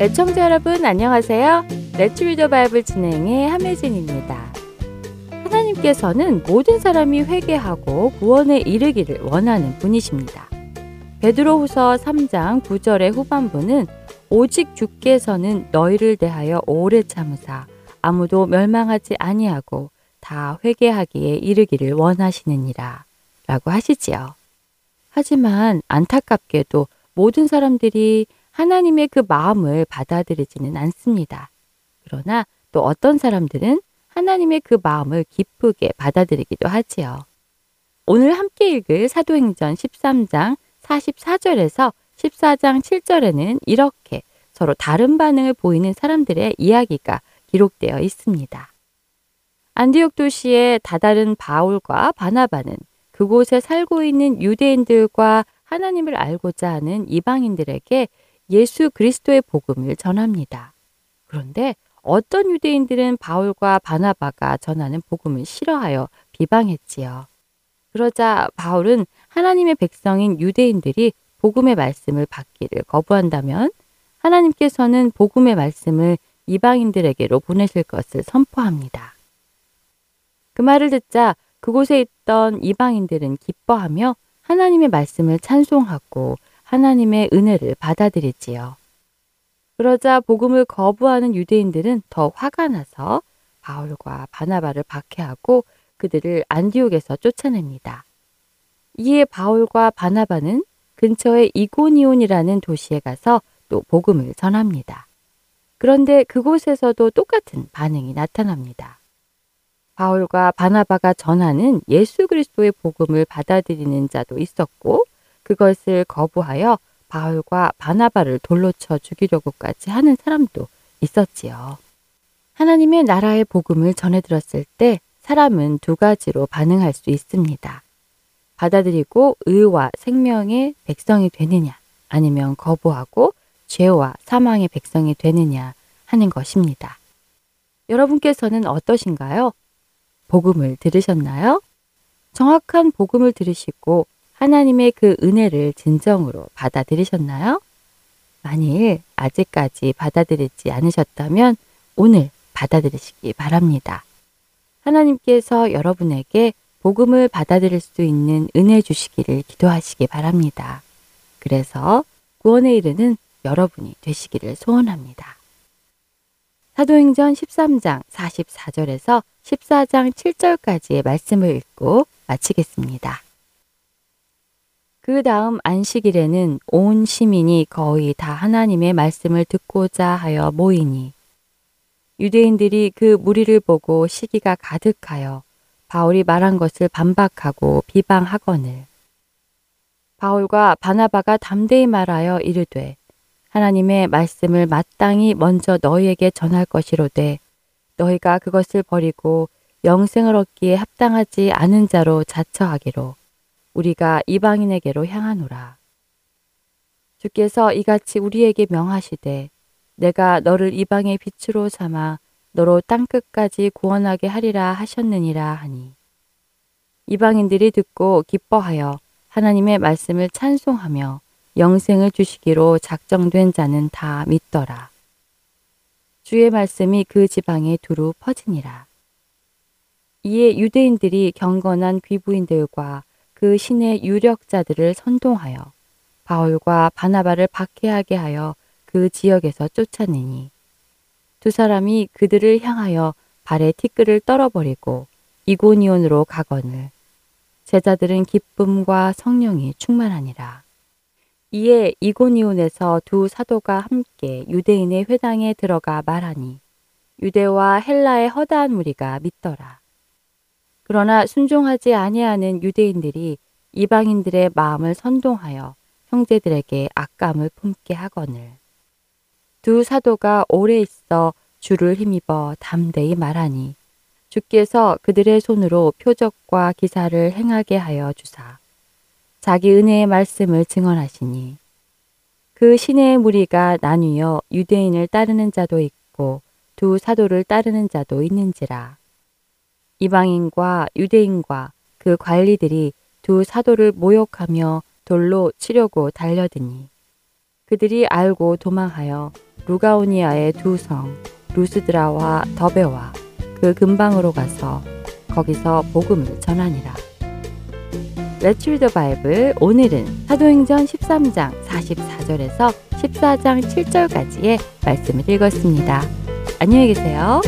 애청자 여러분 안녕하세요. Let's Read the Bible 진행의 함혜진입니다. 하나님께서는 모든 사람이 회개하고 구원에 이르기를 원하는 분이십니다. 베드로 후서 3장 9절의 후반부는 오직 주께서는 너희를 대하여 오래 참으사 아무도 멸망하지 아니하고 다 회개하기에 이르기를 원하시느니라 라고 하시지요. 하지만 안타깝게도 모든 사람들이 하나님의 그 마음을 받아들이지는 않습니다. 그러나 또 어떤 사람들은 하나님의 그 마음을 기쁘게 받아들이기도 하지요. 오늘 함께 읽을 사도행전 13장 44절에서 14장 7절에는 이렇게 서로 다른 반응을 보이는 사람들의 이야기가 기록되어 있습니다. 안디옥 도시에 다다른 바울과 바나바는 그곳에 살고 있는 유대인들과 하나님을 알고자 하는 이방인들에게 예수 그리스도의 복음을 전합니다. 그런데 어떤 유대인들은 바울과 바나바가 전하는 복음을 싫어하여 비방했지요. 그러자 바울은 하나님의 백성인 유대인들이 복음의 말씀을 받기를 거부한다면 하나님께서는 복음의 말씀을 이방인들에게로 보내실 것을 선포합니다. 그 말을 듣자 그곳에 있던 이방인들은 기뻐하며 하나님의 말씀을 찬송하고 하나님의 은혜를 받아들이지요. 그러자 복음을 거부하는 유대인들은 더 화가 나서 바울과 바나바를 박해하고 그들을 안디옥에서 쫓아냅니다. 이에 바울과 바나바는 근처의 이고니온이라는 도시에 가서 또 복음을 전합니다. 그런데 그곳에서도 똑같은 반응이 나타납니다. 바울과 바나바가 전하는 예수 그리스도의 복음을 받아들이는 자도 있었고 그것을 거부하여 바울과 바나바를 돌로 쳐 죽이려고까지 하는 사람도 있었지요. 하나님의 나라의 복음을 전해들었을 때 사람은 두 가지로 반응할 수 있습니다. 받아들이고 의와 생명의 백성이 되느냐, 아니면 거부하고 죄와 사망의 백성이 되느냐 하는 것입니다. 여러분께서는 어떠신가요? 복음을 들으셨나요? 정확한 복음을 들으시고 하나님의 그 은혜를 진정으로 받아들이셨나요? 만일 아직까지 받아들이지 않으셨다면 오늘 받아들이시기 바랍니다. 하나님께서 여러분에게 복음을 받아들일 수 있는 은혜 주시기를 기도하시기 바랍니다. 그래서 구원에 이르는 여러분이 되시기를 소원합니다. 사도행전 13장 44절에서 14장 7절까지의 말씀을 읽고 마치겠습니다. 그 다음 안식일에는 온 시민이 거의 다 하나님의 말씀을 듣고자 하여 모이니 유대인들이 그 무리를 보고 시기가 가득하여 바울이 말한 것을 반박하고 비방하거늘 바울과 바나바가 담대히 말하여 이르되 하나님의 말씀을 마땅히 먼저 너희에게 전할 것이로되 너희가 그것을 버리고 영생을 얻기에 합당하지 않은 자로 자처하기로 우리가 이방인에게로 향하노라. 주께서 이같이 우리에게 명하시되 내가 너를 이방의 빛으로 삼아 너로 땅끝까지 구원하게 하리라 하셨느니라 하니 이방인들이 듣고 기뻐하여 하나님의 말씀을 찬송하며 영생을 주시기로 작정된 자는 다 믿더라. 주의 말씀이 그 지방에 두루 퍼지니라. 이에 유대인들이 경건한 귀부인들과 그 신의 유력자들을 선동하여 바울과 바나바를 박해하게 하여 그 지역에서 쫓아내니 두 사람이 그들을 향하여 발에 티끌을 떨어버리고 이고니온으로 가거늘 제자들은 기쁨과 성령이 충만하니라. 이에 이고니온에서 두 사도가 함께 유대인의 회당에 들어가 말하니 유대와 헬라의 허다한 무리가 믿더라. 그러나 순종하지 아니하는 유대인들이 이방인들의 마음을 선동하여 형제들에게 악감을 품게 하거늘. 두 사도가 오래 있어 주를 힘입어 담대히 말하니 주께서 그들의 손으로 표적과 기사를 행하게 하여 주사 자기 은혜의 말씀을 증언하시니 그 신의 무리가 나뉘어 유대인을 따르는 자도 있고 두 사도를 따르는 자도 있는지라. 이방인과 유대인과 그 관리들이 두 사도를 모욕하며 돌로 치려고 달려드니 그들이 알고 도망하여 루가오니아의 두 성 루스드라와 더베와 그 근방으로 가서 거기서 복음을 전하니라. Let's Read the Bible. 오늘은 사도행전 13장 44절에서 14장 7절까지의 말씀을 읽었습니다. 안녕히 계세요.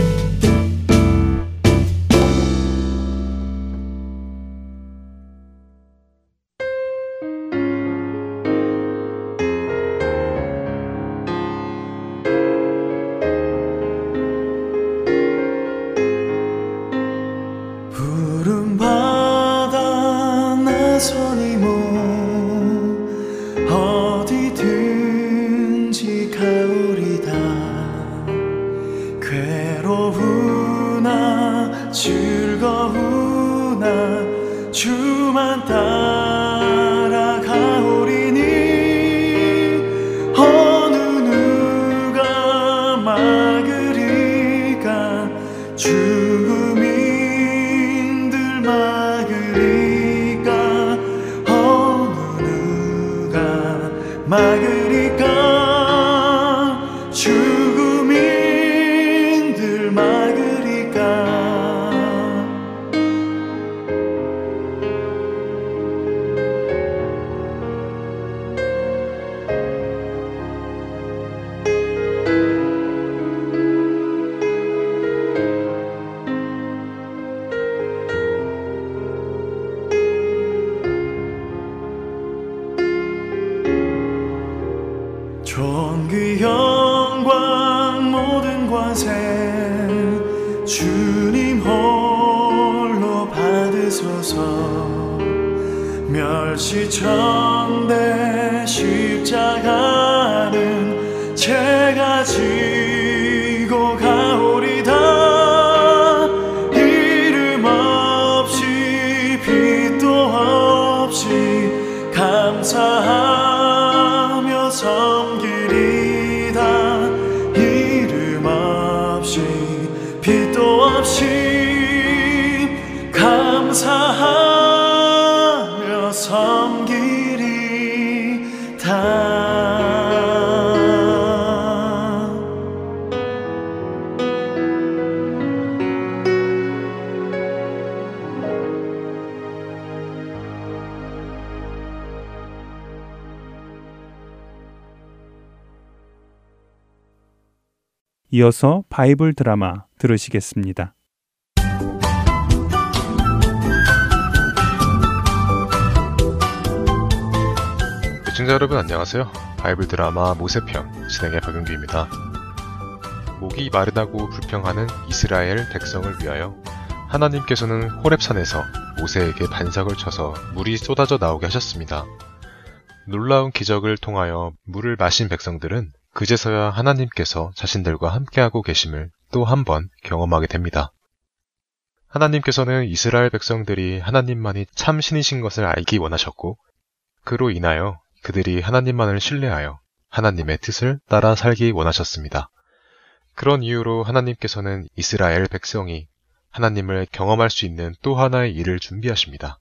이어서 바이블 드라마 들으시겠습니다. 시청자 여러분 안녕하세요. 바이블 드라마 모세편 진행의 박윤규입니다. 목이 마르다고 불평하는 이스라엘 백성을 위하여 하나님께서는 호렙산에서 모세에게 반석을 쳐서 물이 쏟아져 나오게 하셨습니다. 놀라운 기적을 통하여 물을 마신 백성들은 그제서야 하나님께서 자신들과 함께하고 계심을 또 한 번 경험하게 됩니다. 하나님께서는 이스라엘 백성들이 하나님만이 참 신이신 것을 알기 원하셨고 그로 인하여 그들이 하나님만을 신뢰하여 하나님의 뜻을 따라 살기 원하셨습니다. 그런 이유로 하나님께서는 이스라엘 백성이 하나님을 경험할 수 있는 또 하나의 일을 준비하십니다.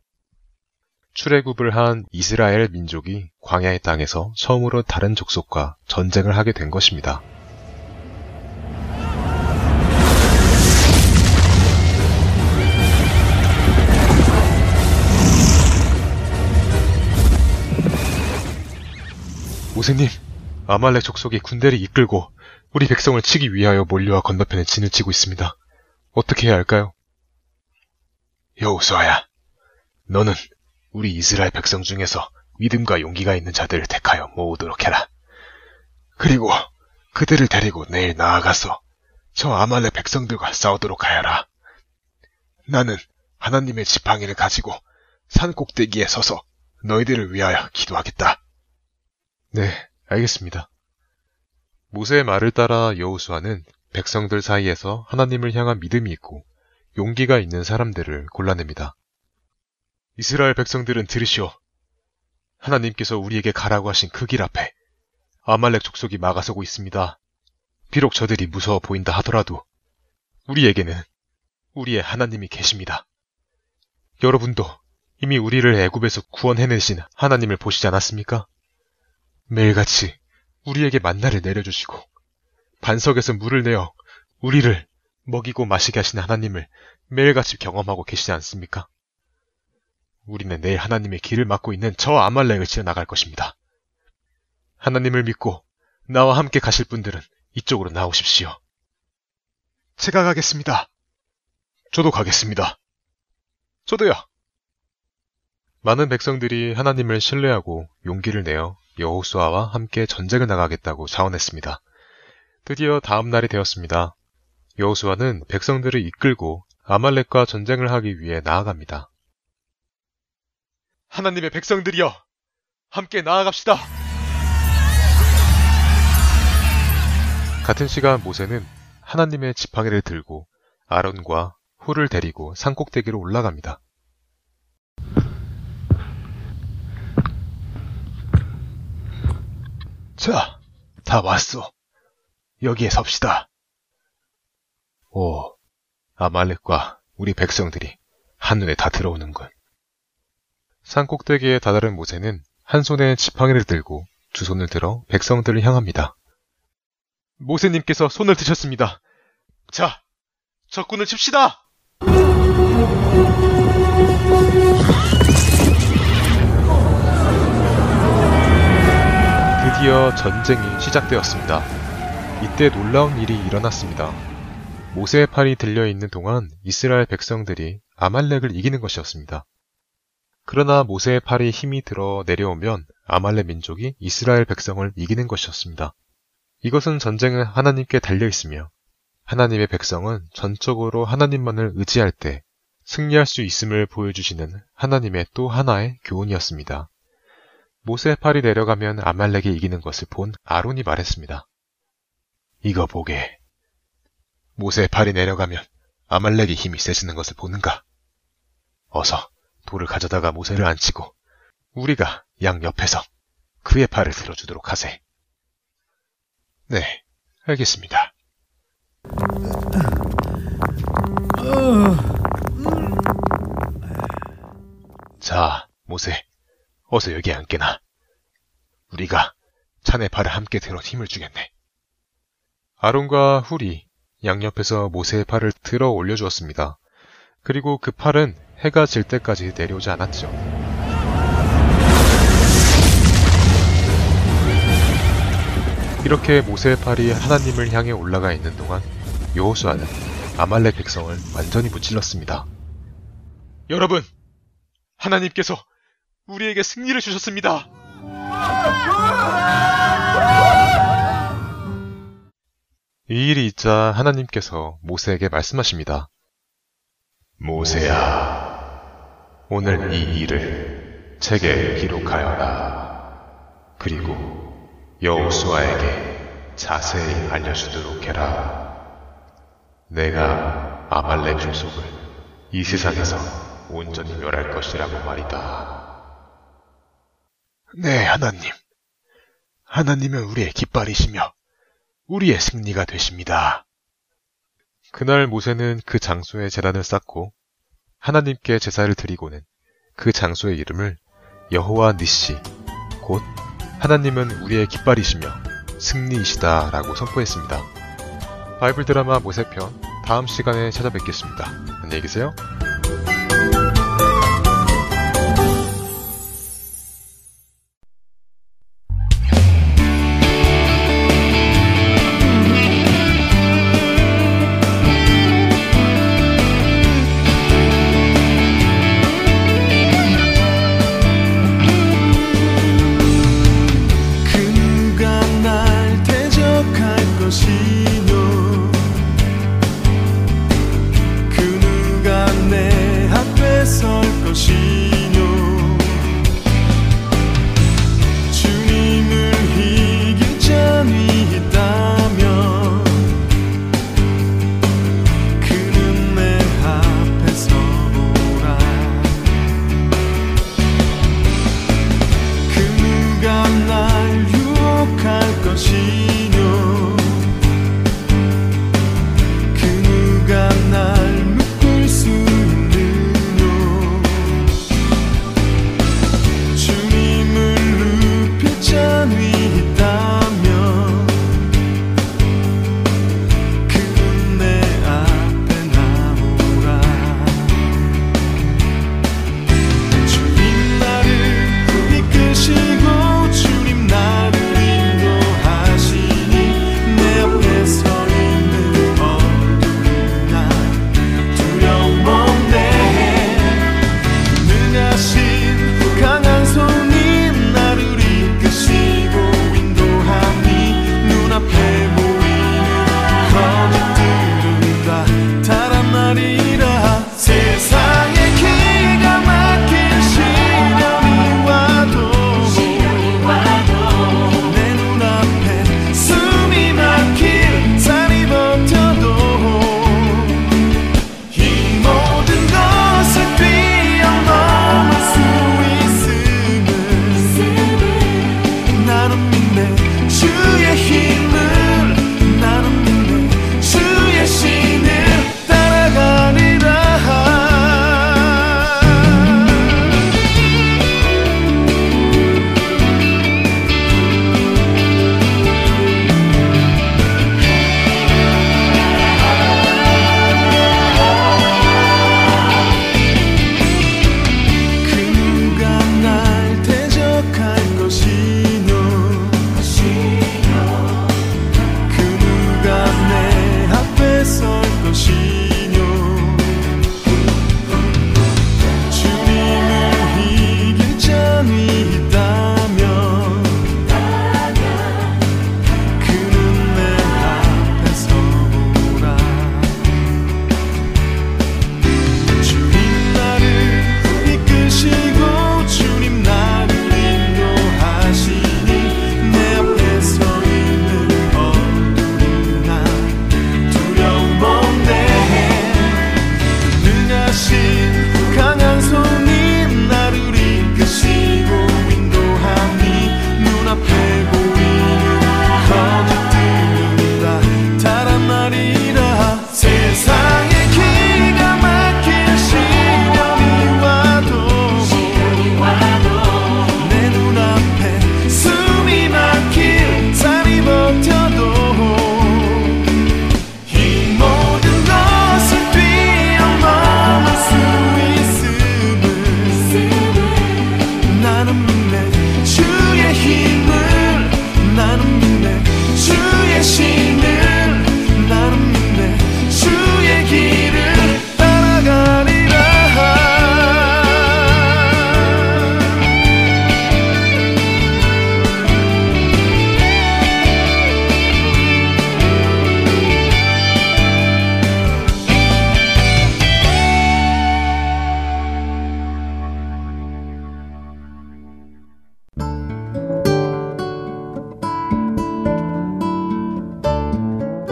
출애굽을 한 이스라엘 민족이 광야의 땅에서 처음으로 다른 족속과 전쟁을 하게 된 것입니다. 모세님, 아말렉 족속이 군대를 이끌고 우리 백성을 치기 위하여 몰려와 건너편에 진을 치고 있습니다. 어떻게 해야 할까요? 여호수아야, 너는 우리 이스라엘 백성 중에서 믿음과 용기가 있는 자들을 계획하여 모으도록 해라. 그리고 그들을 데리고 내일 나아가서 저 아말렉 백성들과 싸우도록 하여라. 나는 하나님의 지팡이를 가지고 산 꼭대기에 서서 너희들을 위하여 기도하겠다. 네, 알겠습니다. 모세의 말을 따라 여호수아는 백성들 사이에서 하나님을 향한 믿음이 있고 용기가 있는 사람들을 골라냅니다. 이스라엘 백성들은 들으시오. 하나님께서 우리에게 가라고 하신 그 길 앞에 아말렉 족속이 막아서고 있습니다. 비록 저들이 무서워 보인다 하더라도 우리에게는 우리의 하나님이 계십니다. 여러분도 이미 우리를 애굽에서 구원해내신 하나님을 보시지 않았습니까? 매일같이 우리에게 만나를 내려주시고 반석에서 물을 내어 우리를 먹이고 마시게 하신 하나님을 매일같이 경험하고 계시지 않습니까? 우리는 내일 하나님의 길을 막고 있는 저 아말렉을 지어나갈 것입니다. 하나님을 믿고 나와 함께 가실 분들은 이쪽으로 나오십시오. 제가 가겠습니다. 저도 가겠습니다. 저도요. 많은 백성들이 하나님을 신뢰하고 용기를 내어 여호수아와 함께 전쟁을 나가겠다고 자원했습니다. 드디어 다음 날이 되었습니다. 여호수아는 백성들을 이끌고 아말렉과 전쟁을 하기 위해 나아갑니다. 하나님의 백성들이여, 함께 나아갑시다. 같은 시간 모세는 하나님의 지팡이를 들고 아론과 후를 데리고 산 꼭대기로 올라갑니다. 자, 다 왔어. 여기에 섭시다. 오, 아말렉과 우리 백성들이 한눈에 다 들어오는군. 산 꼭대기에 다다른 모세는 한 손에 지팡이를 들고 두 손을 들어 백성들을 향합니다. 모세님께서 손을 드셨습니다. 자, 적군을 칩시다! 드디어 전쟁이 시작되었습니다. 이때 놀라운 일이 일어났습니다. 모세의 팔이 들려있는 동안 이스라엘 백성들이 아말렉을 이기는 것이었습니다. 그러나 모세의 팔이 힘이 들어 내려오면 아말렉 민족이 이스라엘 백성을 이기는 것이었습니다. 이것은 전쟁은 하나님께 달려있으며 하나님의 백성은 전적으로 하나님만을 의지할 때 승리할 수 있음을 보여주시는 하나님의 또 하나의 교훈이었습니다. 모세의 팔이 내려가면 아말렉이 이기는 것을 본 아론이 말했습니다. 이거 보게. 모세의 팔이 내려가면 아말렉이 힘이 세지는 것을 보는가? 어서 돌을 가져다가 모세를 앉히고 우리가 양옆에서 그의 팔을 들어주도록 하세. 네, 알겠습니다. 자, 모세, 어서 여기 앉게나. 우리가 자네 팔을 함께 들어 힘을 주겠네. 아론과 훌이 양옆에서 모세의 팔을 들어 올려주었습니다. 그리고 그 팔은 해가 질 때까지 내려오지 않았죠. 이렇게 모세의 팔이 하나님을 향해 올라가 있는 동안 여호수아는 아말렉 백성을 완전히 무찔렀습니다. 여러분, 하나님께서 우리에게 승리를 주셨습니다. 이 일이 있자 하나님께서 모세에게 말씀하십니다. 모세야, 오늘 이 일을 책에 기록하여라. 그리고 여호수아에게 자세히 알려주도록 해라. 내가 아말렉 족속을 이 세상에서 온전히 멸할 것이라고 말이다. 네, 하나님. 하나님은 우리의 깃발이시며 우리의 승리가 되십니다. 그날 모세는 그 장소에 제단을 쌓고 하나님께 제사를 드리고는 그 장소의 이름을 여호와 니시, 곧 하나님은 우리의 깃발이시며 승리이시다 라고 선포했습니다. 바이블 드라마 모세편 다음 시간에 찾아뵙겠습니다. 안녕히 계세요.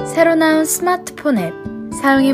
새로 나온 스마트폰 앱 사용해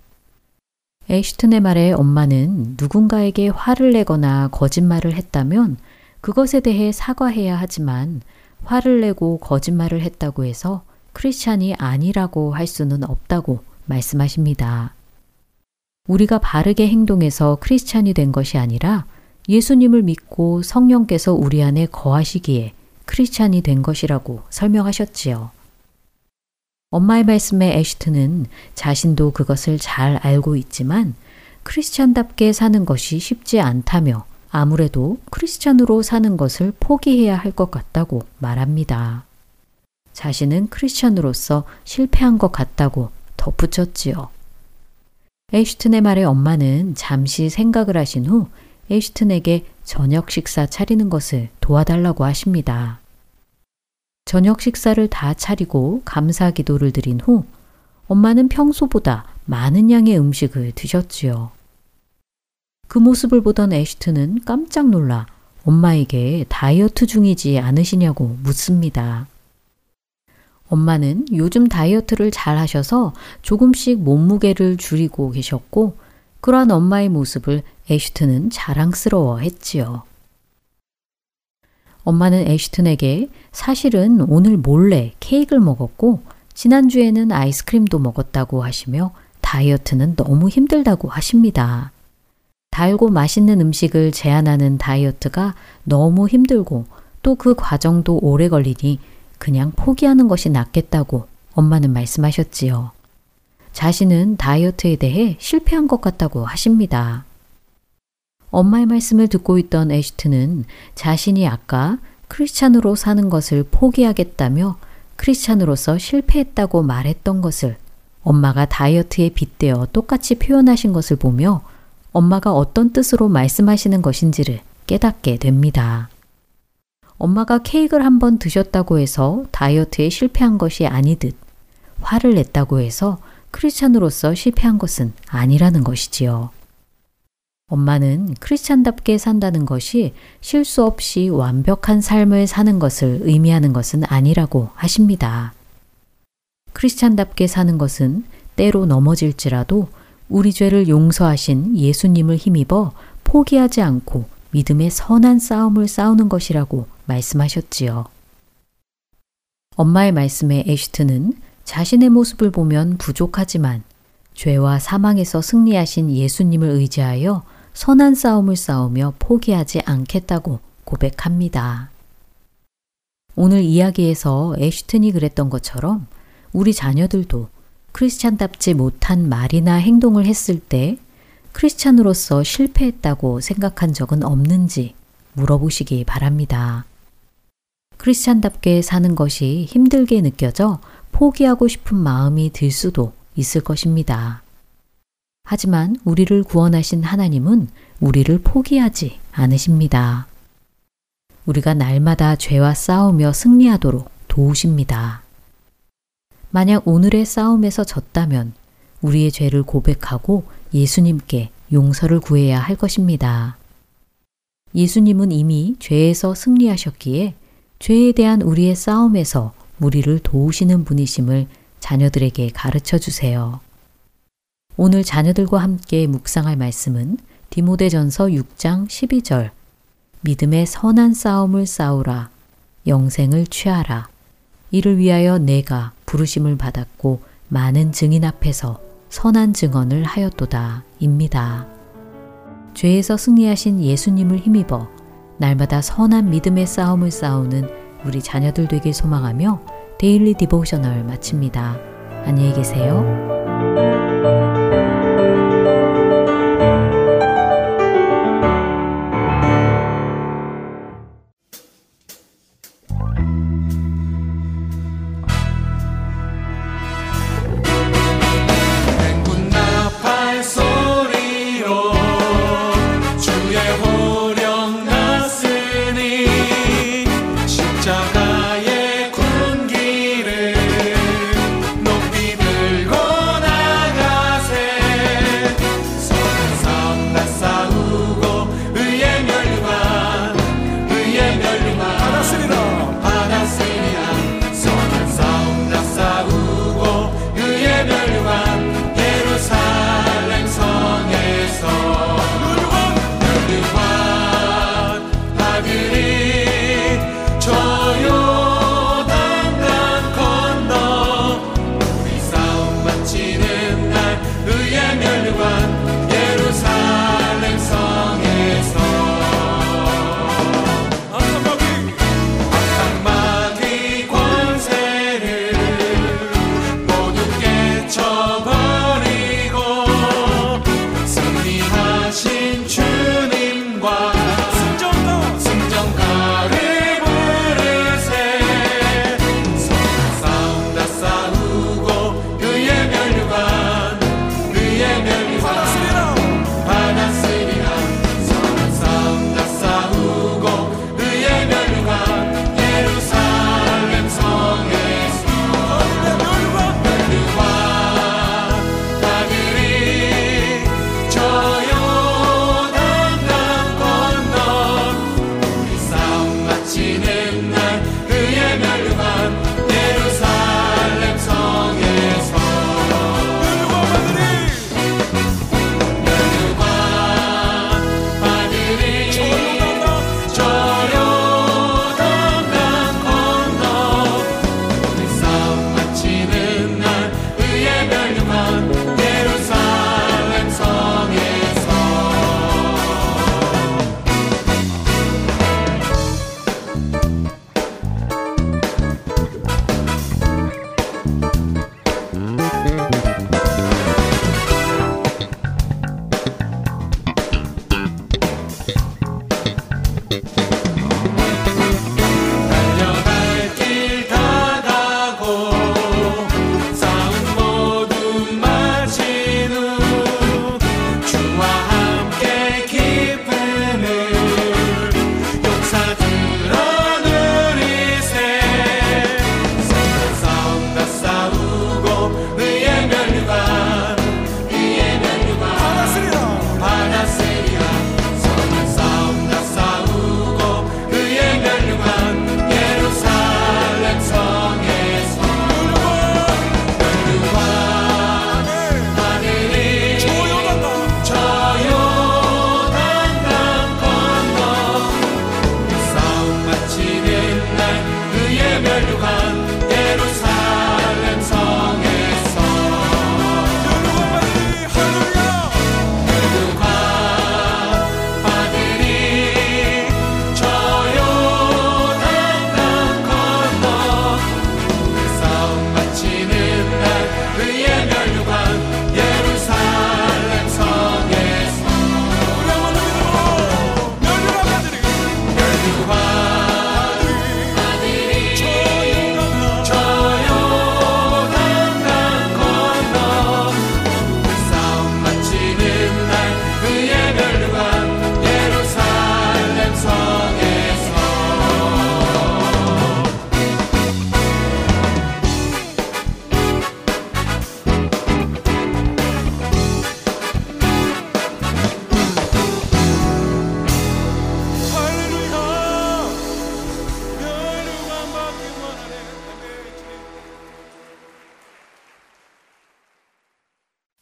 애쉬튼의 말에 엄마는 누군가에게 화를 내거나 거짓말을 했다면 그것에 대해 사과해야 하지만 화를 내고 거짓말을 했다고 해서 크리스찬이 아니라고 할 수는 없다고 말씀하십니다. 우리가 바르게 행동해서 크리스찬이 된 것이 아니라 예수님을 믿고 성령께서 우리 안에 거하시기에 크리스찬이 된 것이라고 설명하셨지요. 엄마의 말씀에 애쉬튼은 자신도 그것을 잘 알고 있지만 크리스찬답게 사는 것이 쉽지 않다며 아무래도 크리스찬으로 사는 것을 포기해야 할 것 같다고 말합니다. 자신은 크리스찬으로서 실패한 것 같다고 덧붙였지요. 애쉬튼의 말에 엄마는 잠시 생각을 하신 후 애쉬튼에게 저녁 식사 차리는 것을 도와달라고 하십니다. 저녁 식사를 다 차리고 감사 기도를 드린 후 엄마는 평소보다 많은 양의 음식을 드셨지요. 그 모습을 보던 애쉬튼은 깜짝 놀라 엄마에게 다이어트 중이지 않으시냐고 묻습니다. 엄마는 요즘 다이어트를 잘 하셔서 조금씩 몸무게를 줄이고 계셨고 그러한 엄마의 모습을 애쉬튼은 자랑스러워 했지요. 엄마는 애쉬튼에게 사실은 오늘 몰래 케이크를 먹었고 지난주에는 아이스크림도 먹었다고 하시며 다이어트는 너무 힘들다고 하십니다. 달고 맛있는 음식을 제한하는 다이어트가 너무 힘들고 또 그 과정도 오래 걸리니 그냥 포기하는 것이 낫겠다고 엄마는 말씀하셨지요. 자신은 다이어트에 대해 실패한 것 같다고 하십니다. 엄마의 말씀을 듣고 있던 애쉬튼은 자신이 아까 크리스찬으로 사는 것을 포기하겠다며 크리스찬으로서 실패했다고 말했던 것을 엄마가 다이어트에 빗대어 똑같이 표현하신 것을 보며 엄마가 어떤 뜻으로 말씀하시는 것인지를 깨닫게 됩니다. 엄마가 케이크를 한번 드셨다고 해서 다이어트에 실패한 것이 아니듯 화를 냈다고 해서 크리스찬으로서 실패한 것은 아니라는 것이지요. 엄마는 크리스찬답게 산다는 것이 실수 없이 완벽한 삶을 사는 것을 의미하는 것은 아니라고 하십니다. 크리스찬답게 사는 것은 때로 넘어질지라도 우리 죄를 용서하신 예수님을 힘입어 포기하지 않고 믿음의 선한 싸움을 싸우는 것이라고 말씀하셨지요. 엄마의 말씀에 애쉬튼은 자신의 모습을 보면 부족하지만 죄와 사망에서 승리하신 예수님을 의지하여 선한 싸움을 싸우며 포기하지 않겠다고 고백합니다. 오늘 이야기에서 애쉬튼이 그랬던 것처럼 우리 자녀들도 크리스찬답지 못한 말이나 행동을 했을 때 크리스찬으로서 실패했다고 생각한 적은 없는지 물어보시기 바랍니다. 크리스찬답게 사는 것이 힘들게 느껴져 포기하고 싶은 마음이 들 수도 있을 것입니다. 하지만 우리를 구원하신 하나님은 우리를 포기하지 않으십니다. 우리가 날마다 죄와 싸우며 승리하도록 도우십니다. 만약 오늘의 싸움에서 졌다면 우리의 죄를 고백하고 예수님께 용서를 구해야 할 것입니다. 예수님은 이미 죄에서 승리하셨기에 죄에 대한 우리의 싸움에서 우리를 도우시는 분이심을 자녀들에게 가르쳐 주세요. 오늘 자녀들과 함께 묵상할 말씀은 디모데전서 6장 12절 믿음의 선한 싸움을 싸우라 영생을 취하라 이를 위하여 내가 부르심을 받았고 많은 증인 앞에서 선한 증언을 하였도다 입니다. 죄에서 승리하신 예수님을 힘입어 날마다 선한 믿음의 싸움을 싸우는 우리 자녀들 되길 소망하며 데일리 디보셔널 마칩니다. 안녕히 계세요.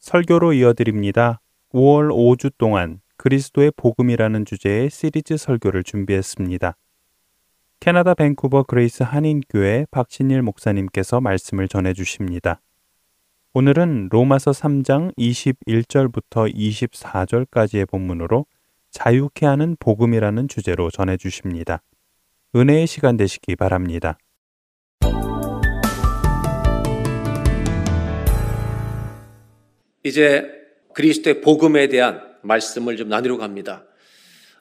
설교로 이어드립니다. 5월 5주 동안 그리스도의 복음이라는 주제의 시리즈 설교를 준비했습니다. 캐나다 벤쿠버 그레이스 한인교회 박신일 목사님께서 말씀을 전해주십니다. 오늘은 로마서 3장 21절부터 24절까지의 본문으로 자유케 하는 복음이라는 주제로 전해주십니다. 은혜의 시간 되시기 바랍니다. 이제 그리스도의 복음에 대한 말씀을 좀 나누려고 합니다.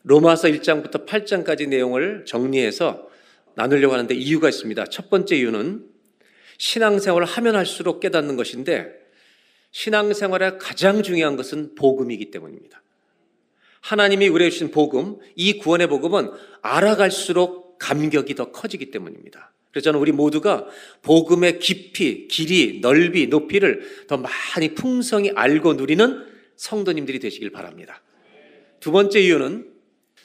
로마서 1장부터 8장까지 내용을 정리해서 나누려고 하는데 이유가 있습니다. 첫 번째 이유는 신앙생활을 하면 할수록 깨닫는 것인데 신앙생활의 가장 중요한 것은 복음이기 때문입니다. 하나님이 의뢰해주신 복음, 이 구원의 복음은 알아갈수록 감격이 더 커지기 때문입니다. 그래서 저는 우리 모두가 복음의 깊이, 길이, 넓이, 높이를 더 많이 풍성히 알고 누리는 성도님들이 되시길 바랍니다. 두 번째 이유는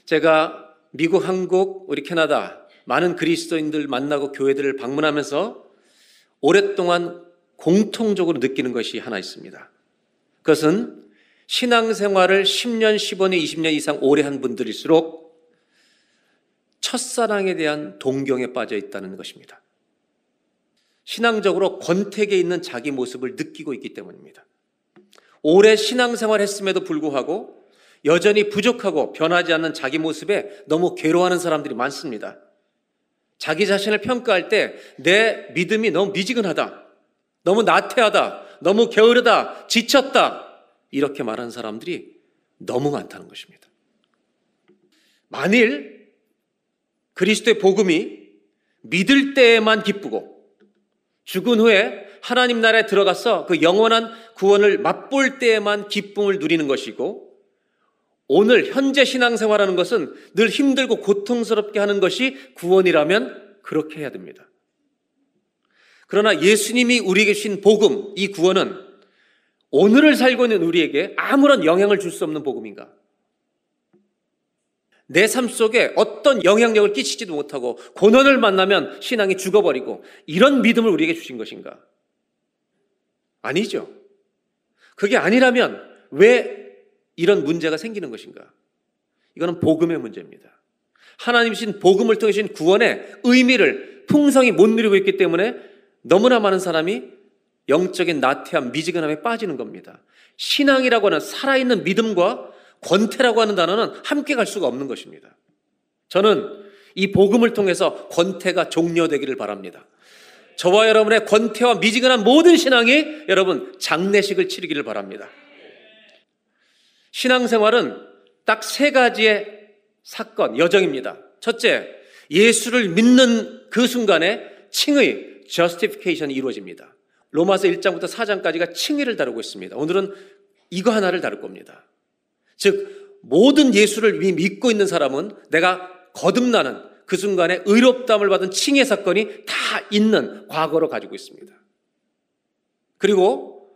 제가 미국, 한국, 우리 캐나다 많은 그리스도인들 만나고 교회들을 방문하면서 오랫동안 공통적으로 느끼는 것이 하나 있습니다. 그것은 신앙생활을 10년, 15년, 20년 이상 오래 한 분들일수록 첫사랑에 대한 동경에 빠져 있다는 것입니다. 신앙적으로 권태기에 있는 자기 모습을 느끼고 있기 때문입니다. 오래 신앙생활 했음에도 불구하고 여전히 부족하고 변하지 않는 자기 모습에 너무 괴로워하는 사람들이 많습니다. 자기 자신을 평가할 때 내 믿음이 너무 미지근하다, 너무 나태하다, 너무 게으르다, 지쳤다 이렇게 말하는 사람들이 너무 많다는 것입니다. 만일 그리스도의 복음이 믿을 때에만 기쁘고 죽은 후에 하나님 나라에 들어가서 그 영원한 구원을 맛볼 때에만 기쁨을 누리는 것이고 오늘 현재 신앙생활하는 것은 늘 힘들고 고통스럽게 하는 것이 구원이라면 그렇게 해야 됩니다. 그러나 예수님이 우리에게 주신 복음, 이 구원은 오늘을 살고 있는 우리에게 아무런 영향을 줄 수 없는 복음인가? 내 삶 속에 어떤 영향력을 끼치지도 못하고 고난을 만나면 신앙이 죽어버리고 이런 믿음을 우리에게 주신 것인가? 아니죠. 그게 아니라면 왜 이런 문제가 생기는 것인가? 이거는 복음의 문제입니다. 하나님 주신 복음을 통해 주신 구원의 의미를 풍성히 못 누리고 있기 때문에 너무나 많은 사람이 영적인 나태함, 미지근함에 빠지는 겁니다. 신앙이라고 하는 살아있는 믿음과 권태라고 하는 단어는 함께 갈 수가 없는 것입니다. 저는 이 복음을 통해서 권태가 종료되기를 바랍니다. 저와 여러분의 권태와 미지근한 모든 신앙이 여러분 장례식을 치르기를 바랍니다. 신앙생활은 딱 세 가지의 사건, 여정입니다. 첫째, 예수를 믿는 그 순간에 칭의, justification이 이루어집니다. 로마서 1장부터 4장까지가 칭의를 다루고 있습니다. 오늘은 이거 하나를 다룰 겁니다. 즉 모든 예수를 믿고 있는 사람은 내가 거듭나는 그 순간에 의롭다함을 받은 칭의 사건이 다 있는 과거로 가지고 있습니다. 그리고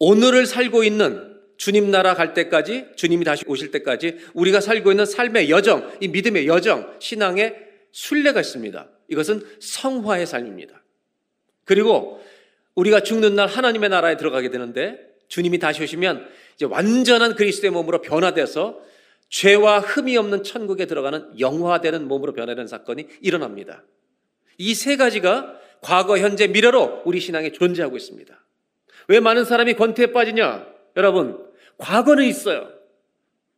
오늘을 살고 있는 주님 나라 갈 때까지, 주님이 다시 오실 때까지 우리가 살고 있는 삶의 여정, 이 믿음의 여정, 신앙의 순례가 있습니다. 이것은 성화의 삶입니다. 그리고 우리가 죽는 날 하나님의 나라에 들어가게 되는데 주님이 다시 오시면 이제 완전한 그리스도의 몸으로 변화돼서 죄와 흠이 없는 천국에 들어가는 영화되는 몸으로 변화되는 사건이 일어납니다. 이 세 가지가 과거, 현재, 미래로 우리 신앙에 존재하고 있습니다. 왜 많은 사람이 권태에 빠지냐? 여러분, 과거는 있어요.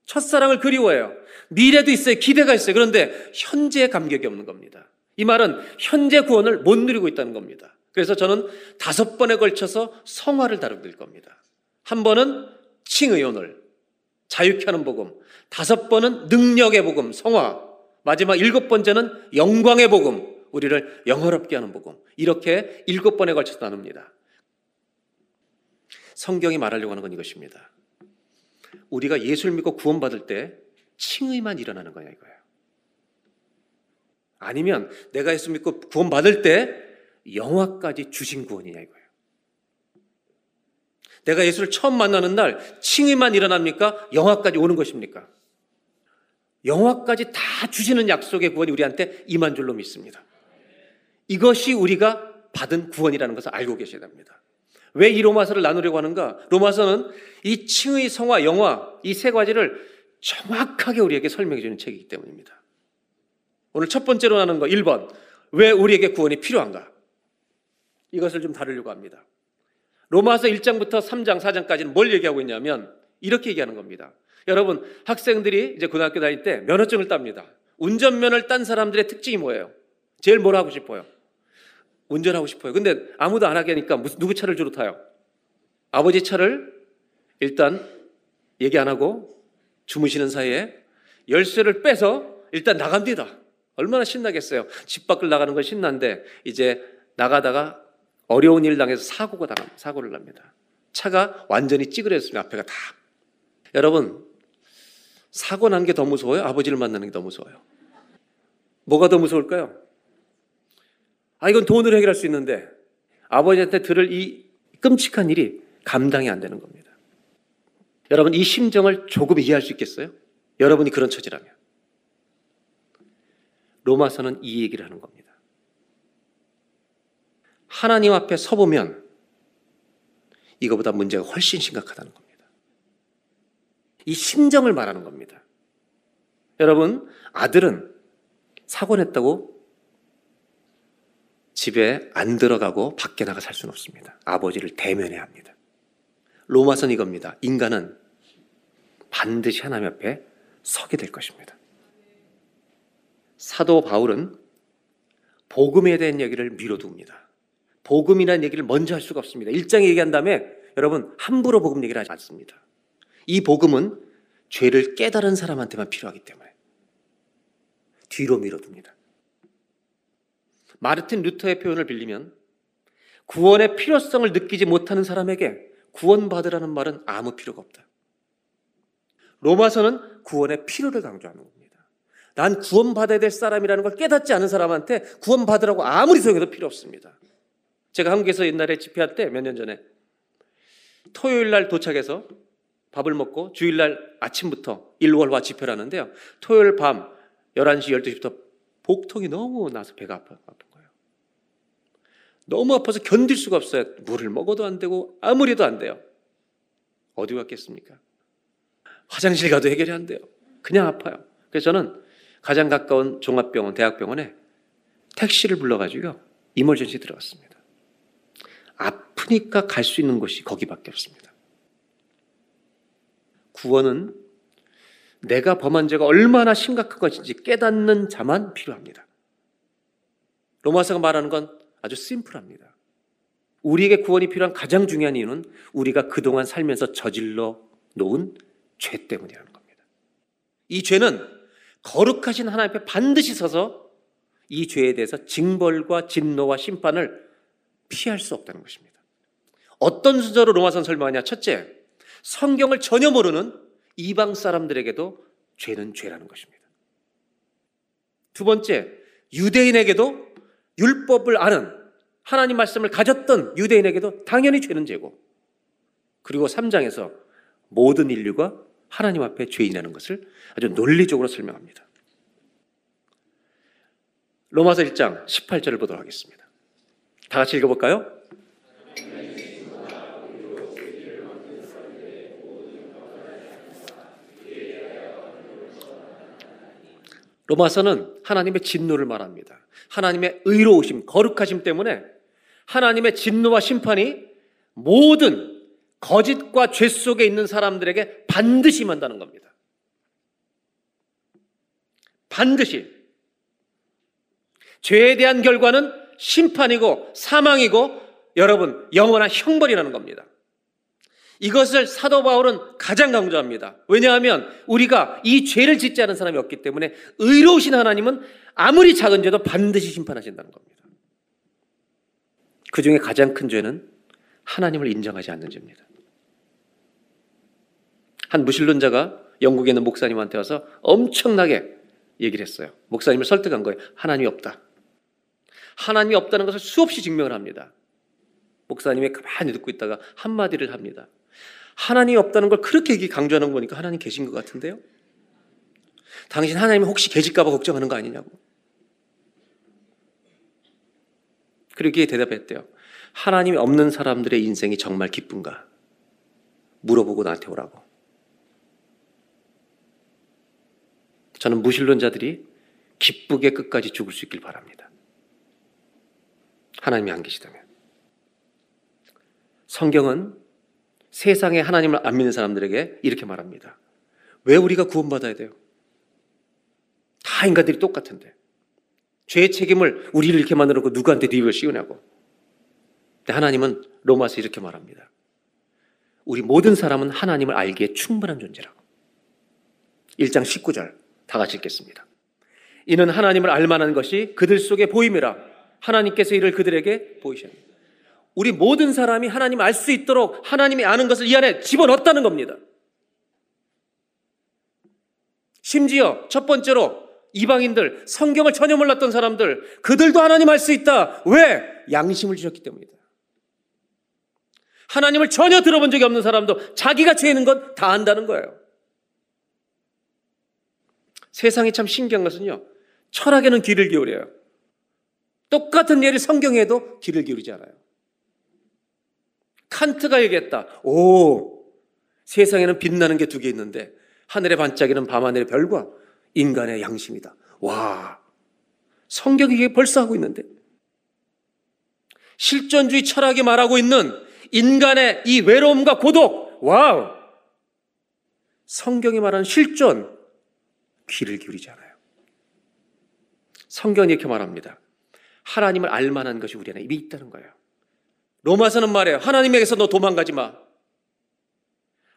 첫사랑을 그리워해요. 미래도 있어요. 기대가 있어요. 그런데 현재의 감격이 없는 겁니다. 이 말은 현재 구원을 못 누리고 있다는 겁니다. 그래서 저는 5번에 걸쳐서 성화를 다루게 될 겁니다. 한 번은 칭의, 오늘 자유케 하는 복음. 5번은 능력의 복음, 성화. 마지막 7번째는 영광의 복음, 우리를 영화롭게 하는 복음. 이렇게 7번에 걸쳐서 나눕니다. 성경이 말하려고 하는 건 이것입니다. 우리가 예수를 믿고 구원받을 때 칭의만 일어나는 거냐 이거예요. 아니면 내가 예수 믿고 구원받을 때 영화까지 주신 구원이냐 이거예요. 내가 예수를 처음 만나는 날 칭의만 일어납니까? 영화까지 오는 것입니까? 영화까지 다 주시는 약속의 구원이 우리한테 임한 줄로 믿습니다. 이것이 우리가 받은 구원이라는 것을 알고 계셔야 됩니다. 왜 이 로마서를 나누려고 하는가? 로마서는 이 칭의, 성화, 영화 이 세 가지를 정확하게 우리에게 설명해 주는 책이기 때문입니다. 오늘 첫 번째로 나누는 거 1번, 왜 우리에게 구원이 필요한가? 이것을 좀 다루려고 합니다. 로마서 1장부터 3장, 4장까지는 뭘 얘기하고 있냐면 이렇게 얘기하는 겁니다. 여러분, 학생들이 이제 고등학교 다닐 때 면허증을 땁니다. 운전면허를 딴 사람들의 특징이 뭐예요? 제일 뭘 하고 싶어요? 운전하고 싶어요. 근데 아무도 안 하게 하니까 누구 차를 주로 타요? 아버지 차를 일단 얘기 안 하고 주무시는 사이에 열쇠를 빼서 일단 나갑니다. 얼마나 신나겠어요. 집 밖을 나가는 건 신난데 이제 나가다가 어려운 일 당해서 사고를 납니다. 차가 완전히 찌그러졌습니다. 앞에가 다. 여러분, 사고 난 게 더 무서워요? 아버지를 만나는 게 더 무서워요? 뭐가 더 무서울까요? 아, 이건 돈으로 해결할 수 있는데 아버지한테 들을 이 끔찍한 일이 감당이 안 되는 겁니다. 여러분, 이 심정을 조금 이해할 수 있겠어요? 여러분이 그런 처지라면. 로마서는 이 얘기를 하는 겁니다. 하나님 앞에 서보면 이거보다 문제가 훨씬 심각하다는 겁니다. 이 심정을 말하는 겁니다. 여러분, 아들은 사고 냈다고 집에 안 들어가고 밖에 나가 살 수는 없습니다. 아버지를 대면해야 합니다. 로마서는 이겁니다. 인간은 반드시 하나님 앞에 서게 될 것입니다. 사도 바울은 복음에 대한 얘기를 미뤄둡니다. 복음이라는 얘기를 먼저 할 수가 없습니다. 1장에 얘기한 다음에 여러분, 함부로 복음 얘기를 하지 않습니다. 이 복음은 죄를 깨달은 사람한테만 필요하기 때문에 뒤로 미뤄둡니다. 마르틴 루터의 표현을 빌리면 구원의 필요성을 느끼지 못하는 사람에게 구원받으라는 말은 아무 필요가 없다. 로마서는 구원의 필요를 강조하는 겁니다. 난 구원받아야 될 사람이라는 걸 깨닫지 않은 사람한테 구원받으라고 아무리 소용해도 필요 없습니다. 제가 한국에서 옛날에 집회할 때 몇 년 전에 토요일 날 도착해서 밥을 먹고 주일날 아침부터 일월화 집회를 하는데요. 토요일 밤 11시, 12시부터 복통이 너무 나서 배가 아픈 거예요. 너무 아파서 견딜 수가 없어요. 물을 먹어도 안 되고 아무리 해도 안 돼요. 어디 갔겠습니까? 화장실 가도 해결이 안 돼요. 그냥 아파요. 그래서 저는 가장 가까운 종합병원, 대학병원에 택시를 불러가지고 이멀전시 들어갔습니다. 아프니까 갈 수 있는 곳이 거기밖에 없습니다. 구원은 내가 범한 죄가 얼마나 심각한 것인지 깨닫는 자만 필요합니다. 로마서가 말하는 건 아주 심플합니다. 우리에게 구원이 필요한 가장 중요한 이유는 우리가 그동안 살면서 저질러 놓은 죄 때문이라는 겁니다. 이 죄는 거룩하신 하나님 앞에 반드시 서서 이 죄에 대해서 징벌과 진노와 심판을 피할 수 없다는 것입니다. 어떤 순서로 로마서는 설명하냐? 첫째, 성경을 전혀 모르는 이방 사람들에게도 죄는 죄라는 것입니다. 두 번째, 유대인에게도 율법을 아는 하나님 말씀을 가졌던 유대인에게도 당연히 죄는 죄고, 그리고 3장에서 모든 인류가 하나님 앞에 죄인이라는 것을 아주 논리적으로 설명합니다. 로마서 1장 18절을 보도록 하겠습니다. 다 같이 읽어볼까요? 로마서는 하나님의 진노를 말합니다. 하나님의 의로우심, 거룩하심 때문에 하나님의 진노와 심판이 모든 거짓과 죄 속에 있는 사람들에게 반드시 임한다는 겁니다. 반드시. 죄에 대한 결과는 심판이고 사망이고 여러분, 영원한 형벌이라는 겁니다. 이것을 사도 바울은 가장 강조합니다. 왜냐하면 우리가 이 죄를 짓지 않은 사람이 없기 때문에 의로우신 하나님은 아무리 작은 죄도 반드시 심판하신다는 겁니다. 그 중에 가장 큰 죄는 하나님을 인정하지 않는 죄입니다. 한 무신론자가 영국에 있는 목사님한테 와서 엄청나게 얘기를 했어요. 목사님을 설득한 거예요. 하나님이 없다. 하나님이 없다는 것을 수없이 증명을 합니다. 목사님이 가만히 듣고 있다가 한마디를 합니다. 하나님이 없다는 걸 그렇게 강조하는 거 보니까 하나님 계신 것 같은데요? 당신 하나님이 혹시 계실까 봐 걱정하는 거 아니냐고. 그러기에 대답했대요. 하나님이 없는 사람들의 인생이 정말 기쁜가? 물어보고 나한테 오라고. 저는 무신론자들이 기쁘게 끝까지 죽을 수 있길 바랍니다. 하나님이 안 계시다면. 성경은 세상에 하나님을 안 믿는 사람들에게 이렇게 말합니다. 왜 우리가 구원받아야 돼요? 다 인간들이 똑같은데. 죄의 책임을 우리를 이렇게 만들어놓고 누구한테 뒤집어 씌우냐고. 근데 하나님은 로마서 이렇게 말합니다. 우리 모든 사람은 하나님을 알기에 충분한 존재라고. 1장 19절 다 같이 읽겠습니다. 이는 하나님을 알만한 것이 그들 속에 보임이라. 하나님께서 이를 그들에게 보이셨느니라. 우리 모든 사람이 하나님 알 수 있도록 하나님이 아는 것을 이 안에 집어넣었다는 겁니다. 심지어 첫 번째로 이방인들, 성경을 전혀 몰랐던 사람들, 그들도 하나님 알 수 있다. 왜? 양심을 주셨기 때문이다. 하나님을 전혀 들어본 적이 없는 사람도 자기가 죄 있는 건 다 안다는 거예요. 세상이 참 신기한 것은요, 철학에는 귀를 기울여요. 똑같은 예를 성경에도 귀를 기울이지 않아요. 칸트가 얘기했다. 오, 세상에는 빛나는 게 두 개 있는데 하늘에 반짝이는 밤하늘의 별과 인간의 양심이다. 와, 성경이 이게 벌써 하고 있는데, 실존주의 철학이 말하고 있는 인간의 이 외로움과 고독, 와우, 성경이 말하는 실존, 귀를 기울이지 않아요. 성경이 이렇게 말합니다. 하나님을 알만한 것이 우리 안에 이미 있다는 거예요. 로마서는 말해요. 하나님에게서 너 도망가지 마.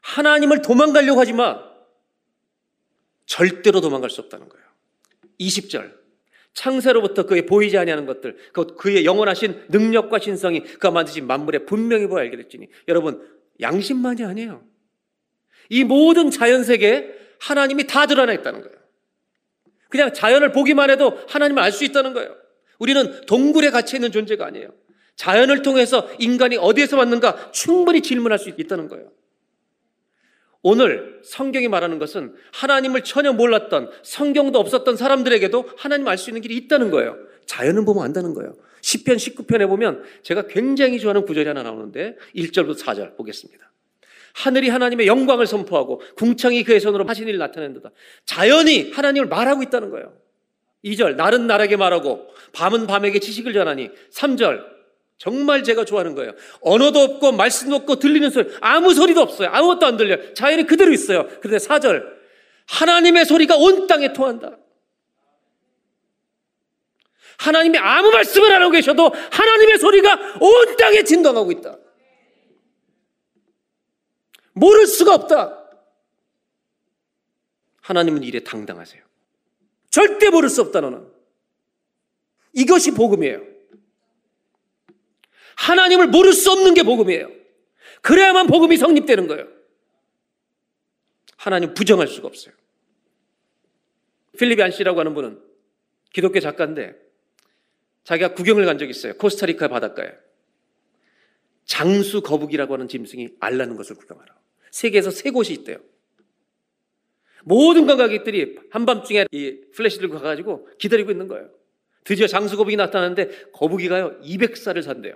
하나님을 도망가려고 하지 마. 절대로 도망갈 수 없다는 거예요. 20절. 창세로부터 그의 보이지 아니하는 것들, 곧 그의 영원하신 능력과 신성이 그가 만드신 만물에 분명히 보여 알게 됐지니. 여러분, 양심만이 아니에요. 이 모든 자연세계에 하나님이 다 드러나 있다는 거예요. 그냥 자연을 보기만 해도 하나님을 알 수 있다는 거예요. 우리는 동굴에 갇혀 있는 존재가 아니에요. 자연을 통해서 인간이 어디에서 왔는가 충분히 질문할 수 있다는 거예요. 오늘 성경이 말하는 것은 하나님을 전혀 몰랐던, 성경도 없었던 사람들에게도 하나님을 알 수 있는 길이 있다는 거예요. 자연은 보면 안다는 거예요. 시편 19편에 보면 제가 굉장히 좋아하는 구절이 하나 나오는데 1절부터 4절 보겠습니다. 하늘이 하나님의 영광을 선포하고 궁창이 그의 손으로 하신 일을 나타낸다. 자연이 하나님을 말하고 있다는 거예요. 2절, 날은 날에게 말하고 밤은 밤에게 지식을 전하니. 3절, 정말 제가 좋아하는 거예요. 언어도 없고 말씀도 없고 들리는 소리, 아무 소리도 없어요. 아무것도 안 들려요. 자연이 그대로 있어요. 그런데 4절, 하나님의 소리가 온 땅에 통한다. 하나님이 아무 말씀을 안 하고 계셔도 하나님의 소리가 온 땅에 진동하고 있다. 모를 수가 없다. 하나님은 이래 당당하세요. 절대 모를 수 없다. 너는 이것이 복음이에요. 하나님을 모를 수 없는 게 복음이에요. 그래야만 복음이 성립되는 거예요. 하나님 부정할 수가 없어요. 필립 얀씨라고 하는 분은 기독교 작가인데 자기가 구경을 간 적이 있어요. 코스타리카 바닷가에. 장수 거북이라고 하는 짐승이 알라는 것을 구경하러. 세계에서 세 곳이 있대요. 모든 관광객들이 한밤중에 이 플래시를 가가지고 기다리고 있는 거예요. 드디어 장수 거북이 나타나는데 거북이가요 200살을 산대요.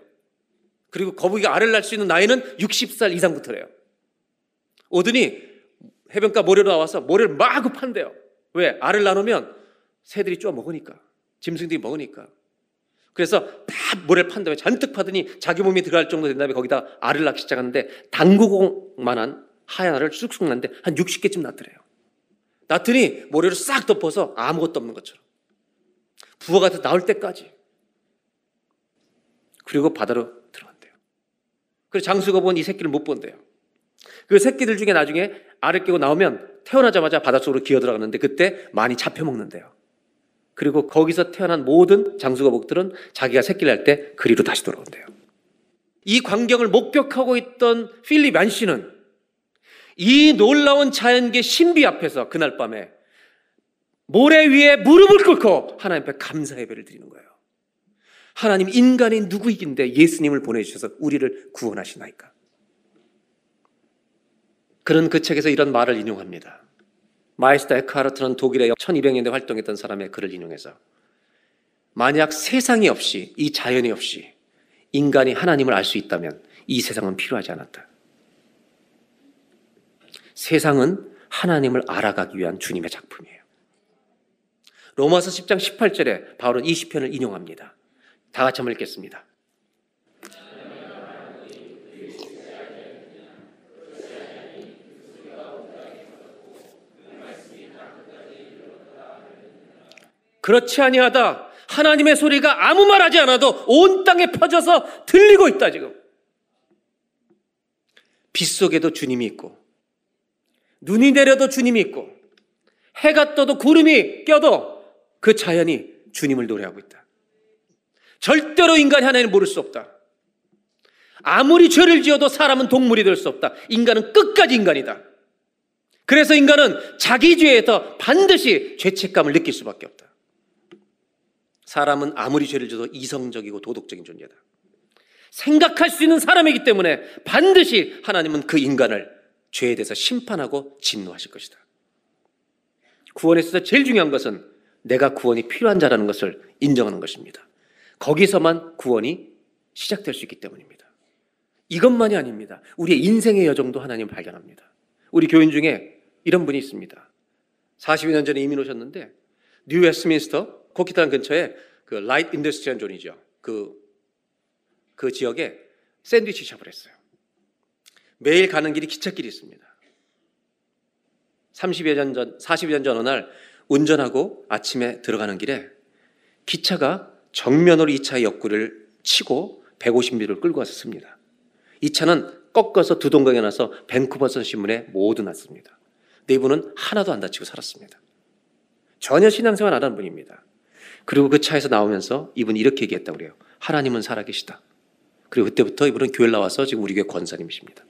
그리고 거북이가 알을 낳을 수 있는 나이는 60살 이상부터래요. 오더니 해변가 모래로 나와서 모래를 마구 판대요. 왜? 알을 나누면 새들이 쪼아 먹으니까, 짐승들이 먹으니까. 그래서 다 모래를 판 다음에 잔뜩 파더니 자기 몸이 들어갈 정도 된 다음에 거기다 알을 낳기 시작하는데 당구공만한 하얀 알을 쑥쑥 낳는데 한 60개쯤 낳더래요. 낳더니 모래로 싹 덮어서 아무것도 없는 것처럼 부화가 나올 때까지. 그리고 바다로 들어간대요. 그래서 장수거북은 이 새끼를 못 본대요. 그 새끼들 중에 나중에 알을 깨고 나오면 태어나자마자 바닷속으로 기어들어가는데 그때 많이 잡혀먹는데요. 그리고 거기서 태어난 모든 장수거북들은 자기가 새끼를 할 때 그리로 다시 돌아온대요. 이 광경을 목격하고 있던 필립 얀씨는 이 놀라운 자연계 신비 앞에서 그날 밤에 모래 위에 무릎을 꿇고 하나님 앞에 감사 예배를 드리는 거예요. 하나님, 인간이 누구이긴데 예수님을 보내주셔서 우리를 구원하시나이까. 그는 그 책에서 이런 말을 인용합니다. 마이스터 에크하르트는 독일에 1200년대 활동했던 사람의 글을 인용해서, 만약 세상이 없이, 이 자연이 없이 인간이 하나님을 알 수 있다면 이 세상은 필요하지 않았다. 세상은 하나님을 알아가기 위한 주님의 작품이에요. 로마서 10장 18절에 바울은 이 시편을 인용합니다. 다 같이 한번 읽겠습니다. 그렇지 아니하다. 하나님의 소리가 아무 말하지 않아도 온 땅에 퍼져서 들리고 있다 지금. 빛 속에도 주님이 있고, 눈이 내려도 주님이 있고, 해가 떠도 구름이 껴도 그 자연이 주님을 노래하고 있다. 절대로 인간이 하나님을 모를 수 없다. 아무리 죄를 지어도 사람은 동물이 될 수 없다. 인간은 끝까지 인간이다. 그래서 인간은 자기 죄에서 반드시 죄책감을 느낄 수밖에 없다. 사람은 아무리 죄를 지어도 이성적이고 도덕적인 존재다. 생각할 수 있는 사람이기 때문에 반드시 하나님은 그 인간을 죄에 대해서 심판하고 진노하실 것이다. 구원에 있어서 제일 중요한 것은 내가 구원이 필요한 자라는 것을 인정하는 것입니다. 거기서만 구원이 시작될 수 있기 때문입니다. 이것만이 아닙니다. 우리의 인생의 여정도 하나님을 발견합니다. 우리 교인 중에 이런 분이 있습니다. 42년 전에 이민 오셨는데 뉴 웨스민스터 코키탄 근처에 그 라이트 인더스트리얼 존이죠. 그 지역에 샌드위치 샵을 했어요. 매일 가는 길이 기찻길이 있습니다. 40여 년 전 어느 날 운전하고 아침에 들어가는 길에 기차가 정면으로 이 차의 옆구리를 치고 150m를 끌고 와서 씁니다. 이 차는 꺾어서 두 동강에 나서 벤쿠버선 신문에 모두 났습니다. 근데 이분은 하나도 안 다치고 살았습니다. 전혀 신앙생활 안 한 분입니다. 그리고 그 차에서 나오면서 이분이 이렇게 얘기했다고 그래요. 하나님은 살아계시다. 그리고 그때부터 이분은 교회를 나와서 지금 우리 교회 권사님이십니다.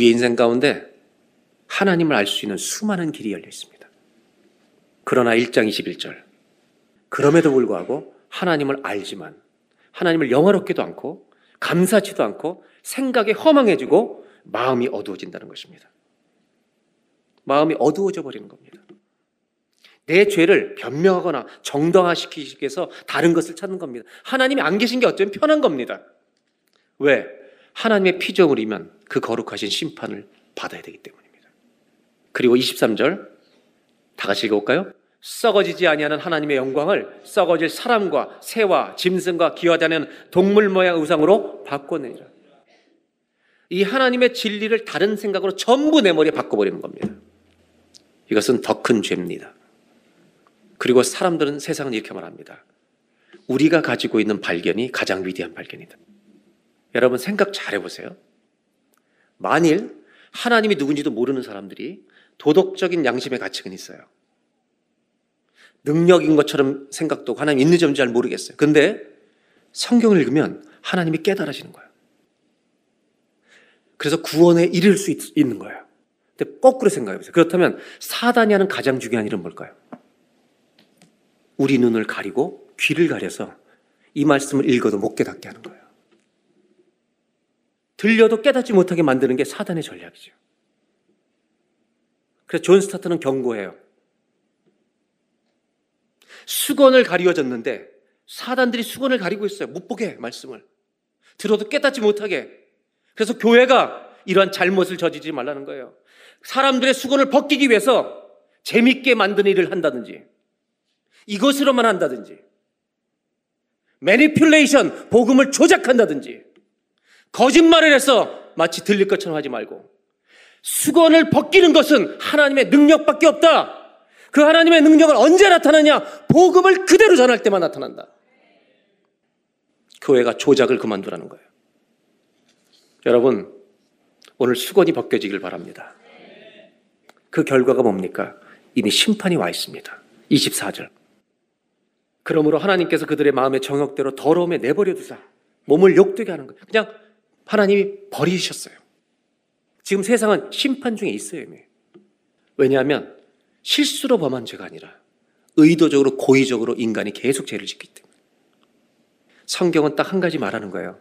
우리 인생 가운데 하나님을 알 수 있는 수많은 길이 열려 있습니다. 그러나 1장 21절 그럼에도 불구하고 하나님을 알지만 하나님을 영화롭게도 않고 감사하지도 않고 생각이 허망해지고 마음이 어두워진다는 것입니다. 마음이 어두워져 버리는 겁니다. 내 죄를 변명하거나 정당화시키기 위해서 다른 것을 찾는 겁니다. 하나님이 안 계신 게 어쩌면 편한 겁니다. 왜? 하나님의 피조물이면 그 거룩하신 심판을 받아야 되기 때문입니다. 그리고 23절 다 같이 읽어볼까요? 썩어지지 아니하는 하나님의 영광을 썩어질 사람과 새와 짐승과 기어다니는 동물 모양 의상으로 바꿔내리라. 이 하나님의 진리를 다른 생각으로 전부 내 머리에 바꿔버리는 겁니다. 이것은 더 큰 죄입니다. 그리고 사람들은 세상은 이렇게 말합니다. 우리가 가지고 있는 발견이 가장 위대한 발견이다. 여러분 생각 잘 해보세요. 만일 하나님이 누군지도 모르는 사람들이 도덕적인 양심의 가책은 있어요. 능력인 것처럼 생각도 하나님 있는지 없는지 잘 모르겠어요. 근데 성경을 읽으면 하나님이 깨달아지는 거예요. 그래서 구원에 이를 수 있는 거예요. 근데 거꾸로 생각해보세요. 그렇다면 사단이 하는 가장 중요한 일은 뭘까요? 우리 눈을 가리고 귀를 가려서 이 말씀을 읽어도 못 깨닫게 하는 거예요. 들려도 깨닫지 못하게 만드는 게 사단의 전략이죠. 그래서 존 스타트는 경고해요. 수건을 가리워졌는데 사단들이 수건을 가리고 있어요. 못 보게 말씀을. 들어도 깨닫지 못하게. 그래서 교회가 이러한 잘못을 저지르지 말라는 거예요. 사람들의 수건을 벗기기 위해서 재밌게 만드는 일을 한다든지 이것으로만 한다든지 매니퓰레이션, 복음을 조작한다든지 거짓말을 해서 마치 들릴 것처럼 하지 말고 수건을 벗기는 것은 하나님의 능력밖에 없다. 그 하나님의 능력은 언제 나타나냐? 복음을 그대로 전할 때만 나타난다. 교회가 조작을 그만두라는 거예요. 여러분, 오늘 수건이 벗겨지길 바랍니다. 그 결과가 뭡니까? 이미 심판이 와 있습니다. 24절. 그러므로 하나님께서 그들의 마음의 정욕대로 더러움에 내버려 두사 몸을 욕되게 하는 거예요. 그냥 하나님이 버리셨어요. 지금 세상은 심판 중에 있어요, 이미. 왜냐하면 실수로 범한 죄가 아니라 의도적으로 고의적으로 인간이 계속 죄를 짓기 때문에 성경은 딱 한 가지 말하는 거예요.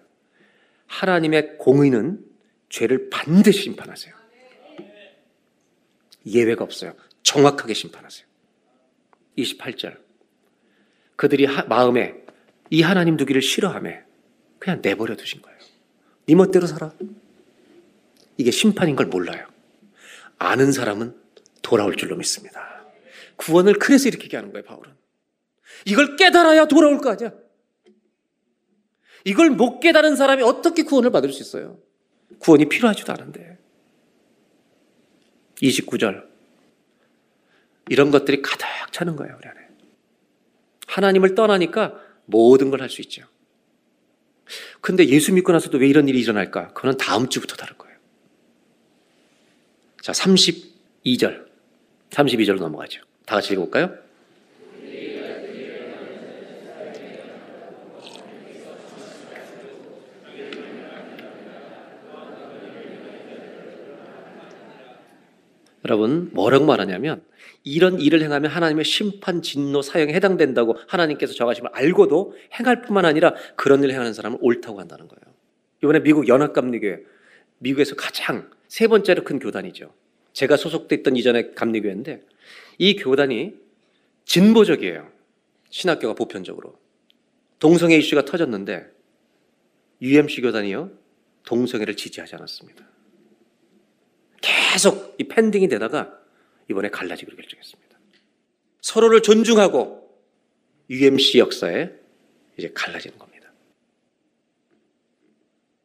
하나님의 공의는 죄를 반드시 심판하세요. 예외가 없어요. 정확하게 심판하세요. 28절 그들이 마음에 이 하나님 두기를 싫어하며 그냥 내버려 두신 거예요. 네 멋대로 살아. 이게 심판인 걸 몰라요. 아는 사람은 돌아올 줄로 믿습니다. 구원을 그래서 이렇게 얘기하는 거예요, 바울은. 이걸 깨달아야 돌아올 거 아니야. 이걸 못 깨달은 사람이 어떻게 구원을 받을 수 있어요? 구원이 필요하지도 않은데. 29절 이런 것들이 가득 차는 거예요, 우리 안에. 하나님을 떠나니까 모든 걸 할 수 있죠. 근데 예수 믿고 나서도 왜 이런 일이 일어날까? 그건 다음 주부터 다를 거예요. 자, 32절로 넘어가죠. 다 같이 읽어볼까요? 여러분, 뭐라고 말하냐면, 이런 일을 행하면 하나님의 심판, 진노, 사형에 해당된다고 하나님께서 정하심을 알고도 행할 뿐만 아니라 그런 일을 행하는 사람은 옳다고 한다는 거예요. 이번에 미국 연합감리교회, 미국에서 가장 세 번째로 큰 교단이죠. 제가 소속됐던 이전에 감리교회인데, 이 교단이 진보적이에요. 신학교가 보편적으로. 동성애 이슈가 터졌는데 UMC 교단이요, 동성애를 지지하지 않았습니다. 계속 이 팬딩이 되다가 이번에 갈라지기로 결정했습니다. 서로를 존중하고 UMC 역사에 이제 갈라지는 겁니다.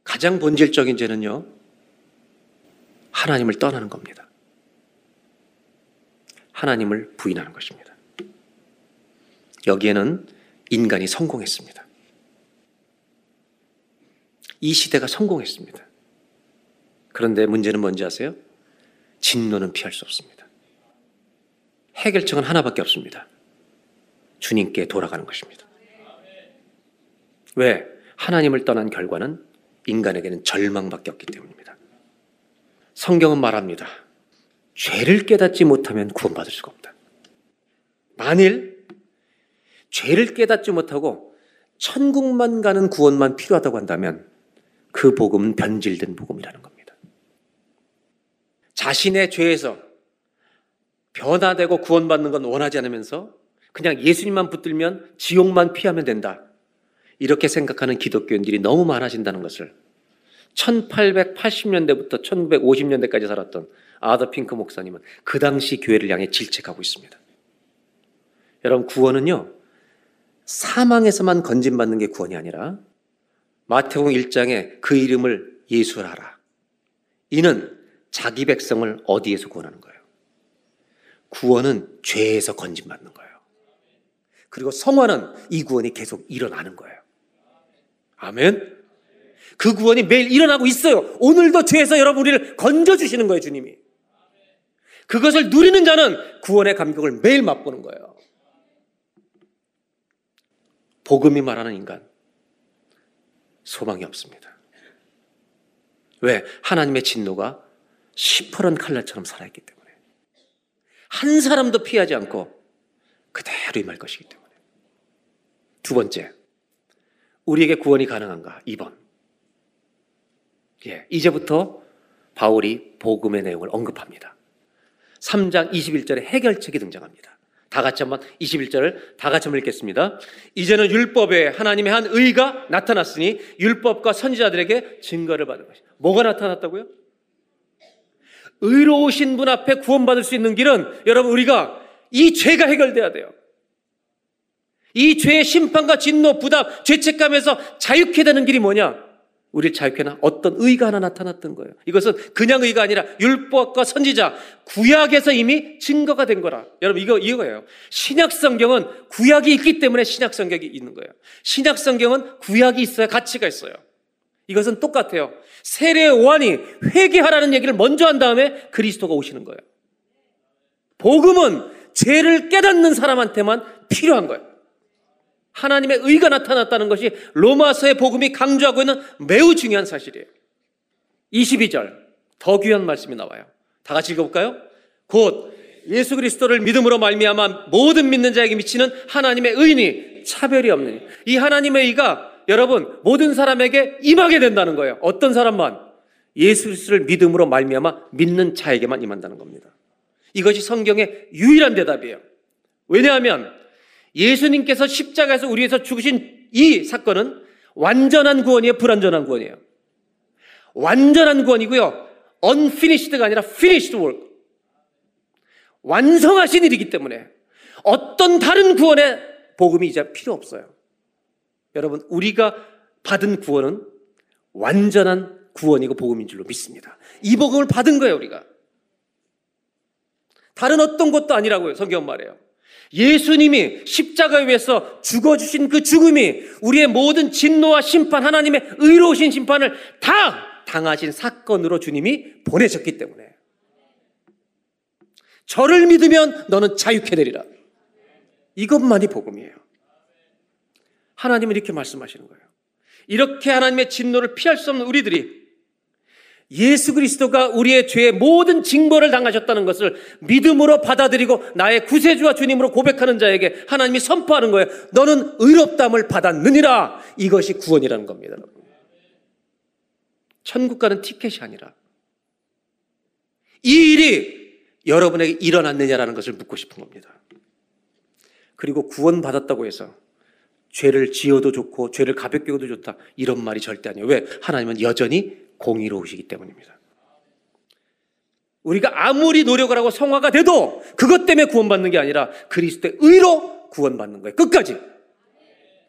가장 본질적인 죄는요, 하나님을 떠나는 겁니다. 하나님을 부인하는 것입니다. 여기에는 인간이 성공했습니다. 이 시대가 성공했습니다. 그런데 문제는 뭔지 아세요? 진노는 피할 수 없습니다. 해결책은 하나밖에 없습니다. 주님께 돌아가는 것입니다. 왜? 하나님을 떠난 결과는 인간에게는 절망밖에 없기 때문입니다. 성경은 말합니다. 죄를 깨닫지 못하면 구원받을 수가 없다. 만일 죄를 깨닫지 못하고 천국만 가는 구원만 필요하다고 한다면 그 복음은 변질된 복음이라는 겁니다. 자신의 죄에서 변화되고 구원받는 건 원하지 않으면서 그냥 예수님만 붙들면 지옥만 피하면 된다, 이렇게 생각하는 기독교인들이 너무 많아진다는 것을 1880년대부터 1950년대까지 살았던 아더핑크 목사님은 그 당시 교회를 향해 질책하고 있습니다. 여러분, 구원은요, 사망에서만 건진받는 게 구원이 아니라 마태복음 1장에 그 이름을 예수라 하라, 이는 자기 백성을 어디에서 구원하는 거예요? 구원은 죄에서 건진받는 거예요. 그리고 성화는 이 구원이 계속 일어나는 거예요. 아멘? 그 구원이 매일 일어나고 있어요. 오늘도 죄에서 여러분 우리를 건져주시는 거예요, 주님이. 그것을 누리는 자는 구원의 감격을 매일 맛보는 거예요. 복음이 말하는 인간, 소망이 없습니다. 왜? 하나님의 진노가 시퍼런 칼날처럼 살아있기 때문에, 한 사람도 피하지 않고 그대로 임할 것이기 때문에. 두 번째, 우리에게 구원이 가능한가? 2번. 예, 이제부터 바울이 복음의 내용을 언급합니다. 3장 21절에 해결책이 등장합니다. 다 같이 한번 21절을 다 같이 한번 읽겠습니다. 이제는 율법에 하나님의 한 의가 나타났으니 율법과 선지자들에게 증거를 받은 것이. 뭐가 나타났다고요? 의로우신 분 앞에 구원받을 수 있는 길은, 여러분, 우리가 이 죄가 해결돼야 돼요. 이 죄의 심판과 진노, 부담, 죄책감에서 자유케 되는 길이 뭐냐? 우리를 자유케 하는 어떤 의가 하나 나타났던 거예요. 이것은 그냥 의가 아니라 율법과 선지자, 구약에서 이미 증거가 된 거라. 여러분, 이거예요. 신약 성경은 구약이 있기 때문에 신약 성경이 있는 거예요. 신약 성경은 구약이 있어야 가치가 있어요. 이것은 똑같아요. 세례 요한이 회개하라는 얘기를 먼저 한 다음에 그리스도가 오시는 거예요. 복음은 죄를 깨닫는 사람한테만 필요한 거예요. 하나님의 의가 나타났다는 것이 로마서의 복음이 강조하고 있는 매우 중요한 사실이에요. 22절, 더 귀한 말씀이 나와요. 다 같이 읽어볼까요? 곧 예수 그리스도를 믿음으로 말미암아 모든 믿는 자에게 미치는 하나님의 의니 차별이 없느니. 이 하나님의 의가, 여러분, 모든 사람에게 임하게 된다는 거예요. 어떤 사람만? 예수 그리스도를 믿음으로 말미암아 믿는 자에게만 임한다는 겁니다. 이것이 성경의 유일한 대답이에요. 왜냐하면 예수님께서 십자가에서 우리 위해서 죽으신 이 사건은 완전한 구원이에요, 불완전한 구원이에요? 완전한 구원이고요, unfinished가 아니라 finished work, 완성하신 일이기 때문에 어떤 다른 구원의 복음이 이제 필요 없어요. 여러분, 우리가 받은 구원은 완전한 구원이고 복음인 줄로 믿습니다. 이 복음을 받은 거예요, 우리가. 다른 어떤 것도 아니라고요. 성경 말해요. 예수님이 십자가에 의해서 죽어주신 그 죽음이 우리의 모든 진노와 심판, 하나님의 의로우신 심판을 다 당하신 사건으로 주님이 보내셨기 때문에 저를 믿으면 너는 자유케 되리라. 이것만이 복음이에요. 하나님은 이렇게 말씀하시는 거예요. 이렇게 하나님의 진노를 피할 수 없는 우리들이 예수 그리스도가 우리의 죄의 모든 징벌을 당하셨다는 것을 믿음으로 받아들이고 나의 구세주와 주님으로 고백하는 자에게 하나님이 선포하는 거예요. 너는 의롭다함을 받았느니라. 이것이 구원이라는 겁니다. 천국 가는 티켓이 아니라 이 일이 여러분에게 일어났느냐라는 것을 묻고 싶은 겁니다. 그리고 구원 받았다고 해서 죄를 지어도 좋고 죄를 가볍게 해도 좋다, 이런 말이 절대 아니에요. 왜? 하나님은 여전히 공의로우시기 때문입니다. 우리가 아무리 노력을 하고 성화가 돼도 그것 때문에 구원받는 게 아니라 그리스도의 의로 구원받는 거예요. 끝까지.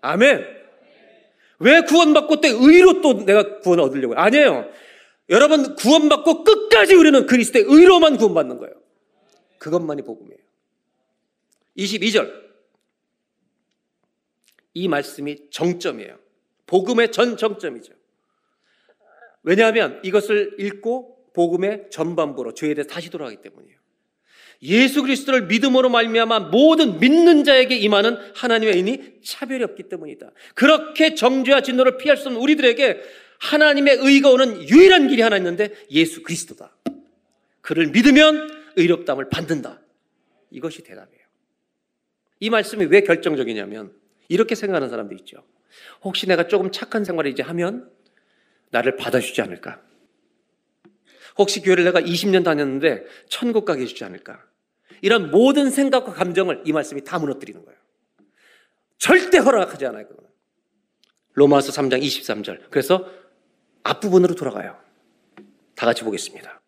아멘. 왜 구원받고 또 의로 또 내가 구원을 얻으려고 해요? 아니에요. 여러분, 구원받고 끝까지 우리는 그리스도의 의로만 구원받는 거예요. 그것만이 복음이에요. 22절. 이 말씀이 정점이에요. 복음의 전 정점이죠. 왜냐하면 이것을 읽고 복음의 전반부로 죄에 대해 다시 돌아가기 때문이에요. 예수 그리스도를 믿음으로 말미암아 모든 믿는 자에게 임하는 하나님의 의인이 차별이 없기 때문이다. 그렇게 정죄와 진노를 피할 수 없는 우리들에게 하나님의 의가 오는 유일한 길이 하나 있는데 예수 그리스도다. 그를 믿으면 의롭다함을 받는다. 이것이 대답이에요. 이 말씀이 왜 결정적이냐면 이렇게 생각하는 사람도 있죠. 혹시 내가 조금 착한 생활을 이제 하면 나를 받아주지 않을까? 혹시 교회를 내가 20년 다녔는데 천국 가게 해주지 않을까? 이런 모든 생각과 감정을 이 말씀이 다 무너뜨리는 거예요. 절대 허락하지 않아요. 그건. 로마서 3장 23절. 그래서 앞부분으로 돌아가요. 다 같이 보겠습니다.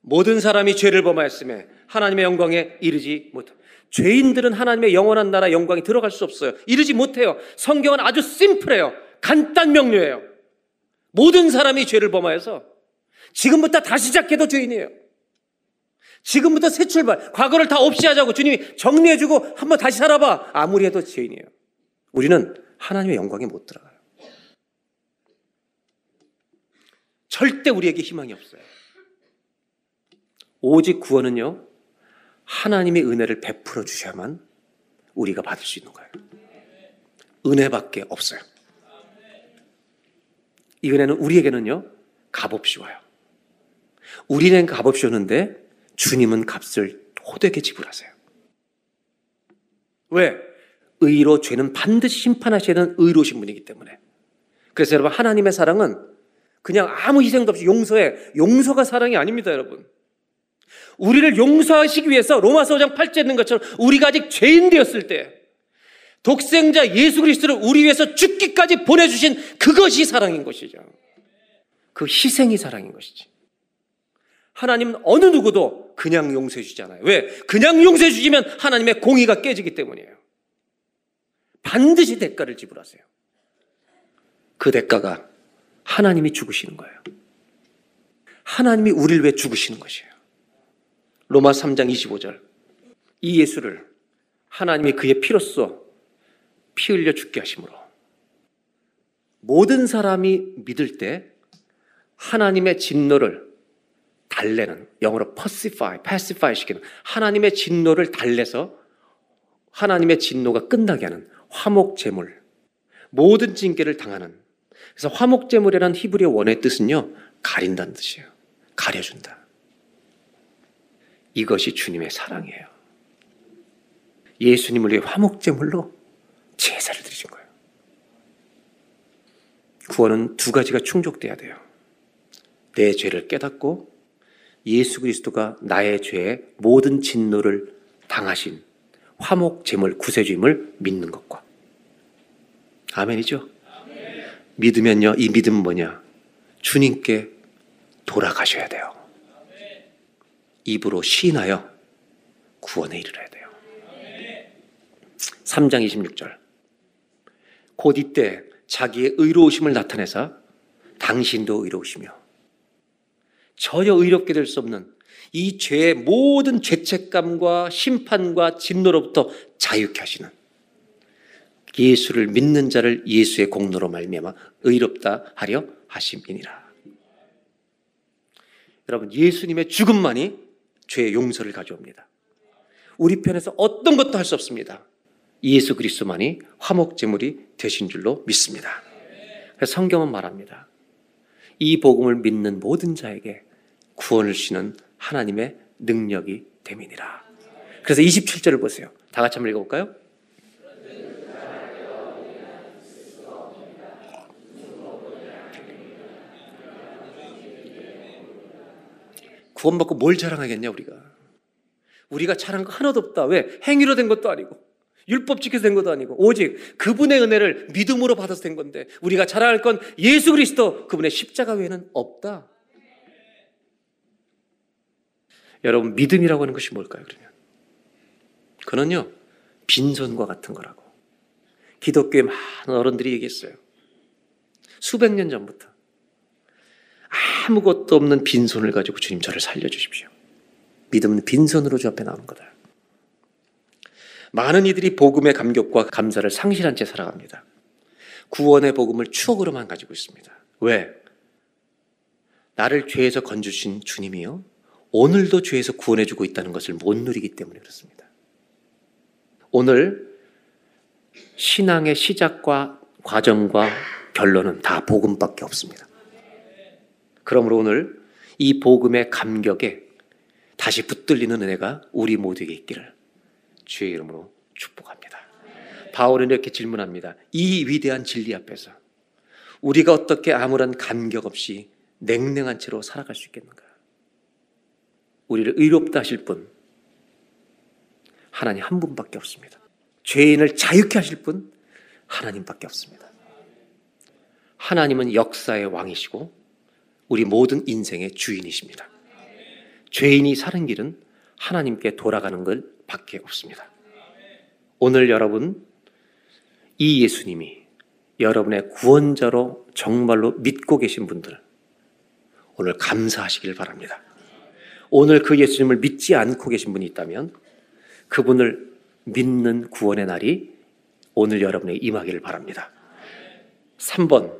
모든 사람이 죄를 범하였음에 하나님의 영광에 이르지 못합니다. 죄인들은 하나님의 영원한 나라 영광에 들어갈 수 없어요. 이르지 못해요. 성경은 아주 심플해요. 간단 명료해요. 모든 사람이 죄를 범하여서 지금부터 다시 시작해도 죄인이에요. 지금부터 새 출발, 과거를 다 없이 하자고 주님이 정리해주고 한번 다시 살아봐. 아무리 해도 죄인이에요. 우리는 하나님의 영광에 못 들어가요. 절대 우리에게 희망이 없어요. 오직 구원은요, 하나님의 은혜를 베풀어 주셔야만 우리가 받을 수 있는 거예요. 은혜밖에 없어요. 이 은혜는 우리에게는요, 값없이 와요. 우리는 값없이 오는데 주님은 값을 호되게 지불하세요. 왜? 의로 죄는 반드시 심판하시는 의로우신 분이기 때문에. 그래서 여러분, 하나님의 사랑은 그냥 아무 희생도 없이 용서해. 용서가 사랑이 아닙니다, 여러분. 우리를 용서하시기 위해서 로마서 5장 8절에 있는 것처럼 우리가 아직 죄인 되었을 때 독생자 예수 그리스도를 우리 위해서 죽기까지 보내주신 그것이 사랑인 것이죠. 그 희생이 사랑인 것이지. 하나님은 어느 누구도 그냥 용서해 주지 않아요. 왜? 그냥 용서해 주시면 하나님의 공의가 깨지기 때문이에요. 반드시 대가를 지불하세요. 그 대가가 하나님이 죽으시는 거예요. 하나님이 우리를 위해 죽으시는 것이에요. 로마 3장 25절. 이 예수를 하나님이 그의 피로써 피 흘려 죽게 하심으로 모든 사람이 믿을 때 하나님의 진노를 달래는, 영어로 pacify 시키는, 하나님의 진노를 달래서 하나님의 진노가 끝나게 하는 화목제물, 모든 징계를 당하는. 그래서 화목제물이라는 히브리어 원어의 뜻은요, 가린다는 뜻이에요. 가려준다. 이것이 주님의 사랑이에요. 예수님을 위해 화목제물로 제사를 드리신 거예요. 구원은 두 가지가 충족돼야 돼요. 내 죄를 깨닫고 예수 그리스도가 나의 죄에 모든 진노를 당하신 화목제물 구세주임을 믿는 것과. 아멘이죠? 아멘. 믿으면요, 이 믿음은 뭐냐? 주님께 돌아가셔야 돼요. 입으로 시인하여 구원에 이르러야 돼요. 3장 26절. 곧 이때 자기의 의로우심을 나타내사 당신도 의로우시며 전혀 의롭게 될 수 없는 이 죄의 모든 죄책감과 심판과 진노로부터 자유케 하시는 예수를 믿는 자를 예수의 공로로 말미암아 의롭다 하려 하심이니라. 여러분, 예수님의 죽음만이 죄의 용서를 가져옵니다. 우리 편에서 어떤 것도 할 수 없습니다. 예수 그리스도만이 화목제물이 되신 줄로 믿습니다. 그래서 성경은 말합니다. 이 복음을 믿는 모든 자에게 구원을 주시는 하나님의 능력이 됨이니라. 그래서 27절을 보세요. 다 같이 한번 읽어볼까요? 구원받고 뭘 자랑하겠냐 우리가. 우리가 자랑한 거 하나도 없다. 왜? 행위로 된 것도 아니고 율법 지켜서 된 것도 아니고 오직 그분의 은혜를 믿음으로 받아서 된 건데 우리가 자랑할 건 예수 그리스도 그분의 십자가 외에는 없다. 여러분, 믿음이라고 하는 것이 뭘까요? 그러면 그는요 빈손과 같은 거라고 기독교의 많은 어른들이 얘기했어요. 수백 년 전부터 아무것도 없는 빈손을 가지고 주님 저를 살려주십시오. 믿음은 빈손으로 주 앞에 나오는 거다. 많은 이들이 복음의 감격과 감사를 상실한 채 살아갑니다. 구원의 복음을 추억으로만 가지고 있습니다. 왜? 나를 죄에서 건져주신 주님이요 오늘도 죄에서 구원해주고 있다는 것을 못 누리기 때문에 그렇습니다. 오늘 신앙의 시작과 과정과 결론은 다 복음밖에 없습니다. 그러므로 오늘 이 복음의 감격에 다시 붙들리는 은혜가 우리 모두에게 있기를 주의 이름으로 축복합니다. 바울은 이렇게 질문합니다. 이 위대한 진리 앞에서 우리가 어떻게 아무런 감격 없이 냉랭한 채로 살아갈 수 있겠는가? 우리를 의롭다 하실 분 하나님 한 분밖에 없습니다. 죄인을 자유케 하실 분 하나님밖에 없습니다. 하나님은 역사의 왕이시고 우리 모든 인생의 주인이십니다. 죄인이 사는 길은 하나님께 돌아가는 것 밖에 없습니다. 오늘 여러분 이 예수님이 여러분의 구원자로 정말로 믿고 계신 분들 오늘 감사하시길 바랍니다. 오늘 그 예수님을 믿지 않고 계신 분이 있다면 그분을 믿는 구원의 날이 오늘 여러분에게 임하기를 바랍니다. 3번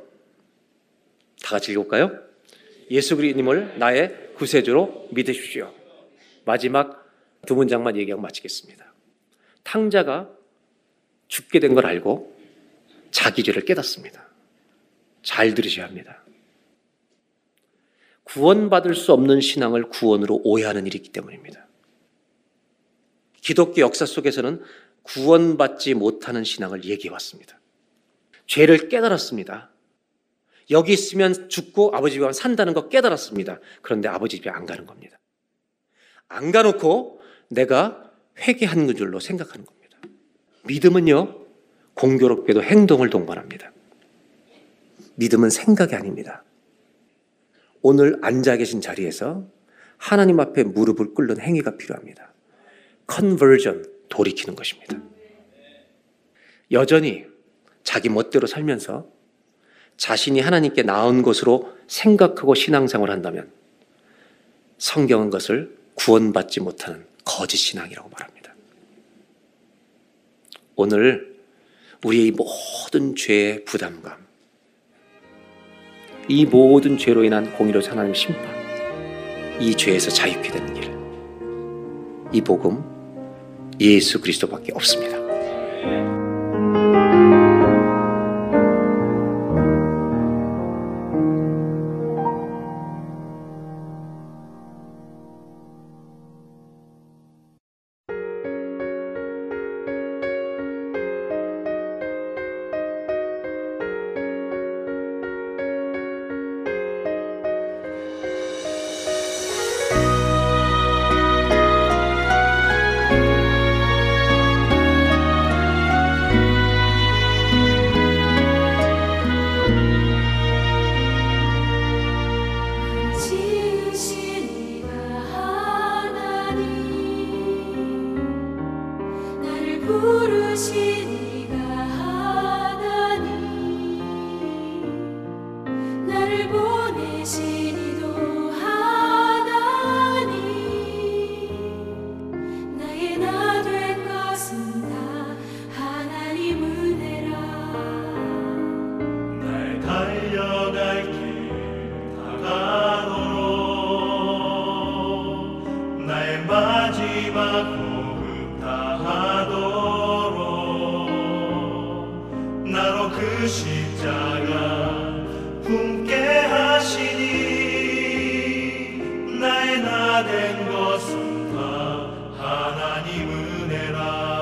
다 같이 읽어볼까요? 예수 그리스도님을 나의 구세주로 믿으십시오. 마지막 두 문장만 얘기하고 마치겠습니다. 탕자가 죽게 된 걸 알고 자기 죄를 깨닫습니다. 잘 들으셔야 합니다. 구원받을 수 없는 신앙을 구원으로 오해하는 일이기 때문입니다. 기독교 역사 속에서는 구원받지 못하는 신앙을 얘기해왔습니다. 죄를 깨달았습니다. 여기 있으면 죽고 아버지 집에 가면 산다는 거 깨달았습니다. 그런데 아버지 집에 안 가는 겁니다. 안 가놓고 내가 회개한 줄로 생각하는 겁니다. 믿음은요 공교롭게도 행동을 동반합니다. 믿음은 생각이 아닙니다. 오늘 앉아 계신 자리에서 하나님 앞에 무릎을 꿇는 행위가 필요합니다. 컨버전, 돌이키는 것입니다. 여전히 자기 멋대로 살면서 자신이 하나님께 나은 것으로 생각하고 신앙생활을 한다면 성경은 그것을 구원받지 못하는 거짓 신앙이라고 말합니다. 오늘 우리의 모든 죄의 부담감, 이 모든 죄로 인한 공의로우신 하나님의 심판, 이 죄에서 자유케 되는 일, 이 복음 예수 그리스도밖에 없습니다. 나를 보내신 이도 하나님 받고 흡다하도록 나로 그 십자가 품게 하시니 나의 나 된 것은 다 하나님 은혜라.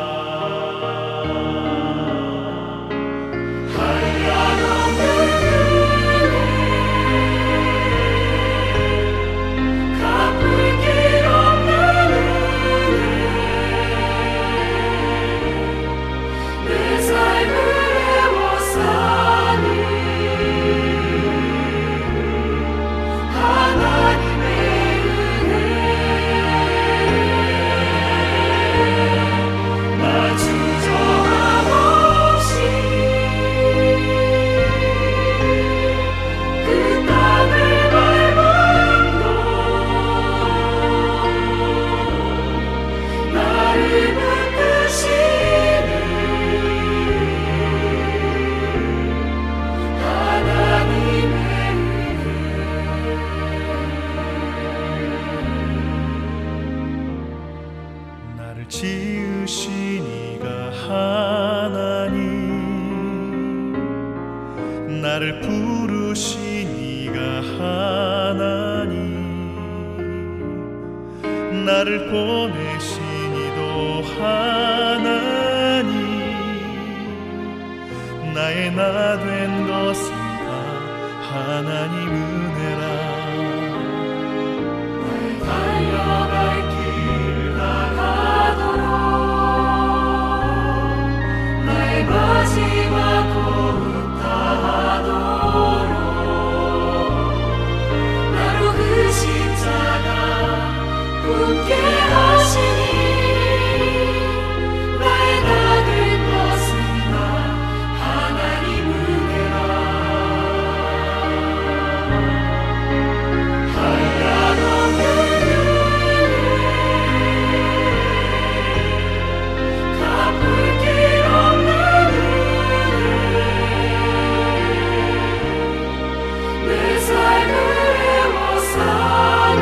나를 보내시니도 하나님 나의 나 된 것은 다 하나님 은혜라. 달려갈 길 나가도록 나의 마지막 호흡 다하도록 나로 그 십자가 품게 하시니 나의 나 될 것은 다 하나님 은혜라. 하얀 없는 은혜 갚을 길 없는 은혜 내 삶을 헤워사니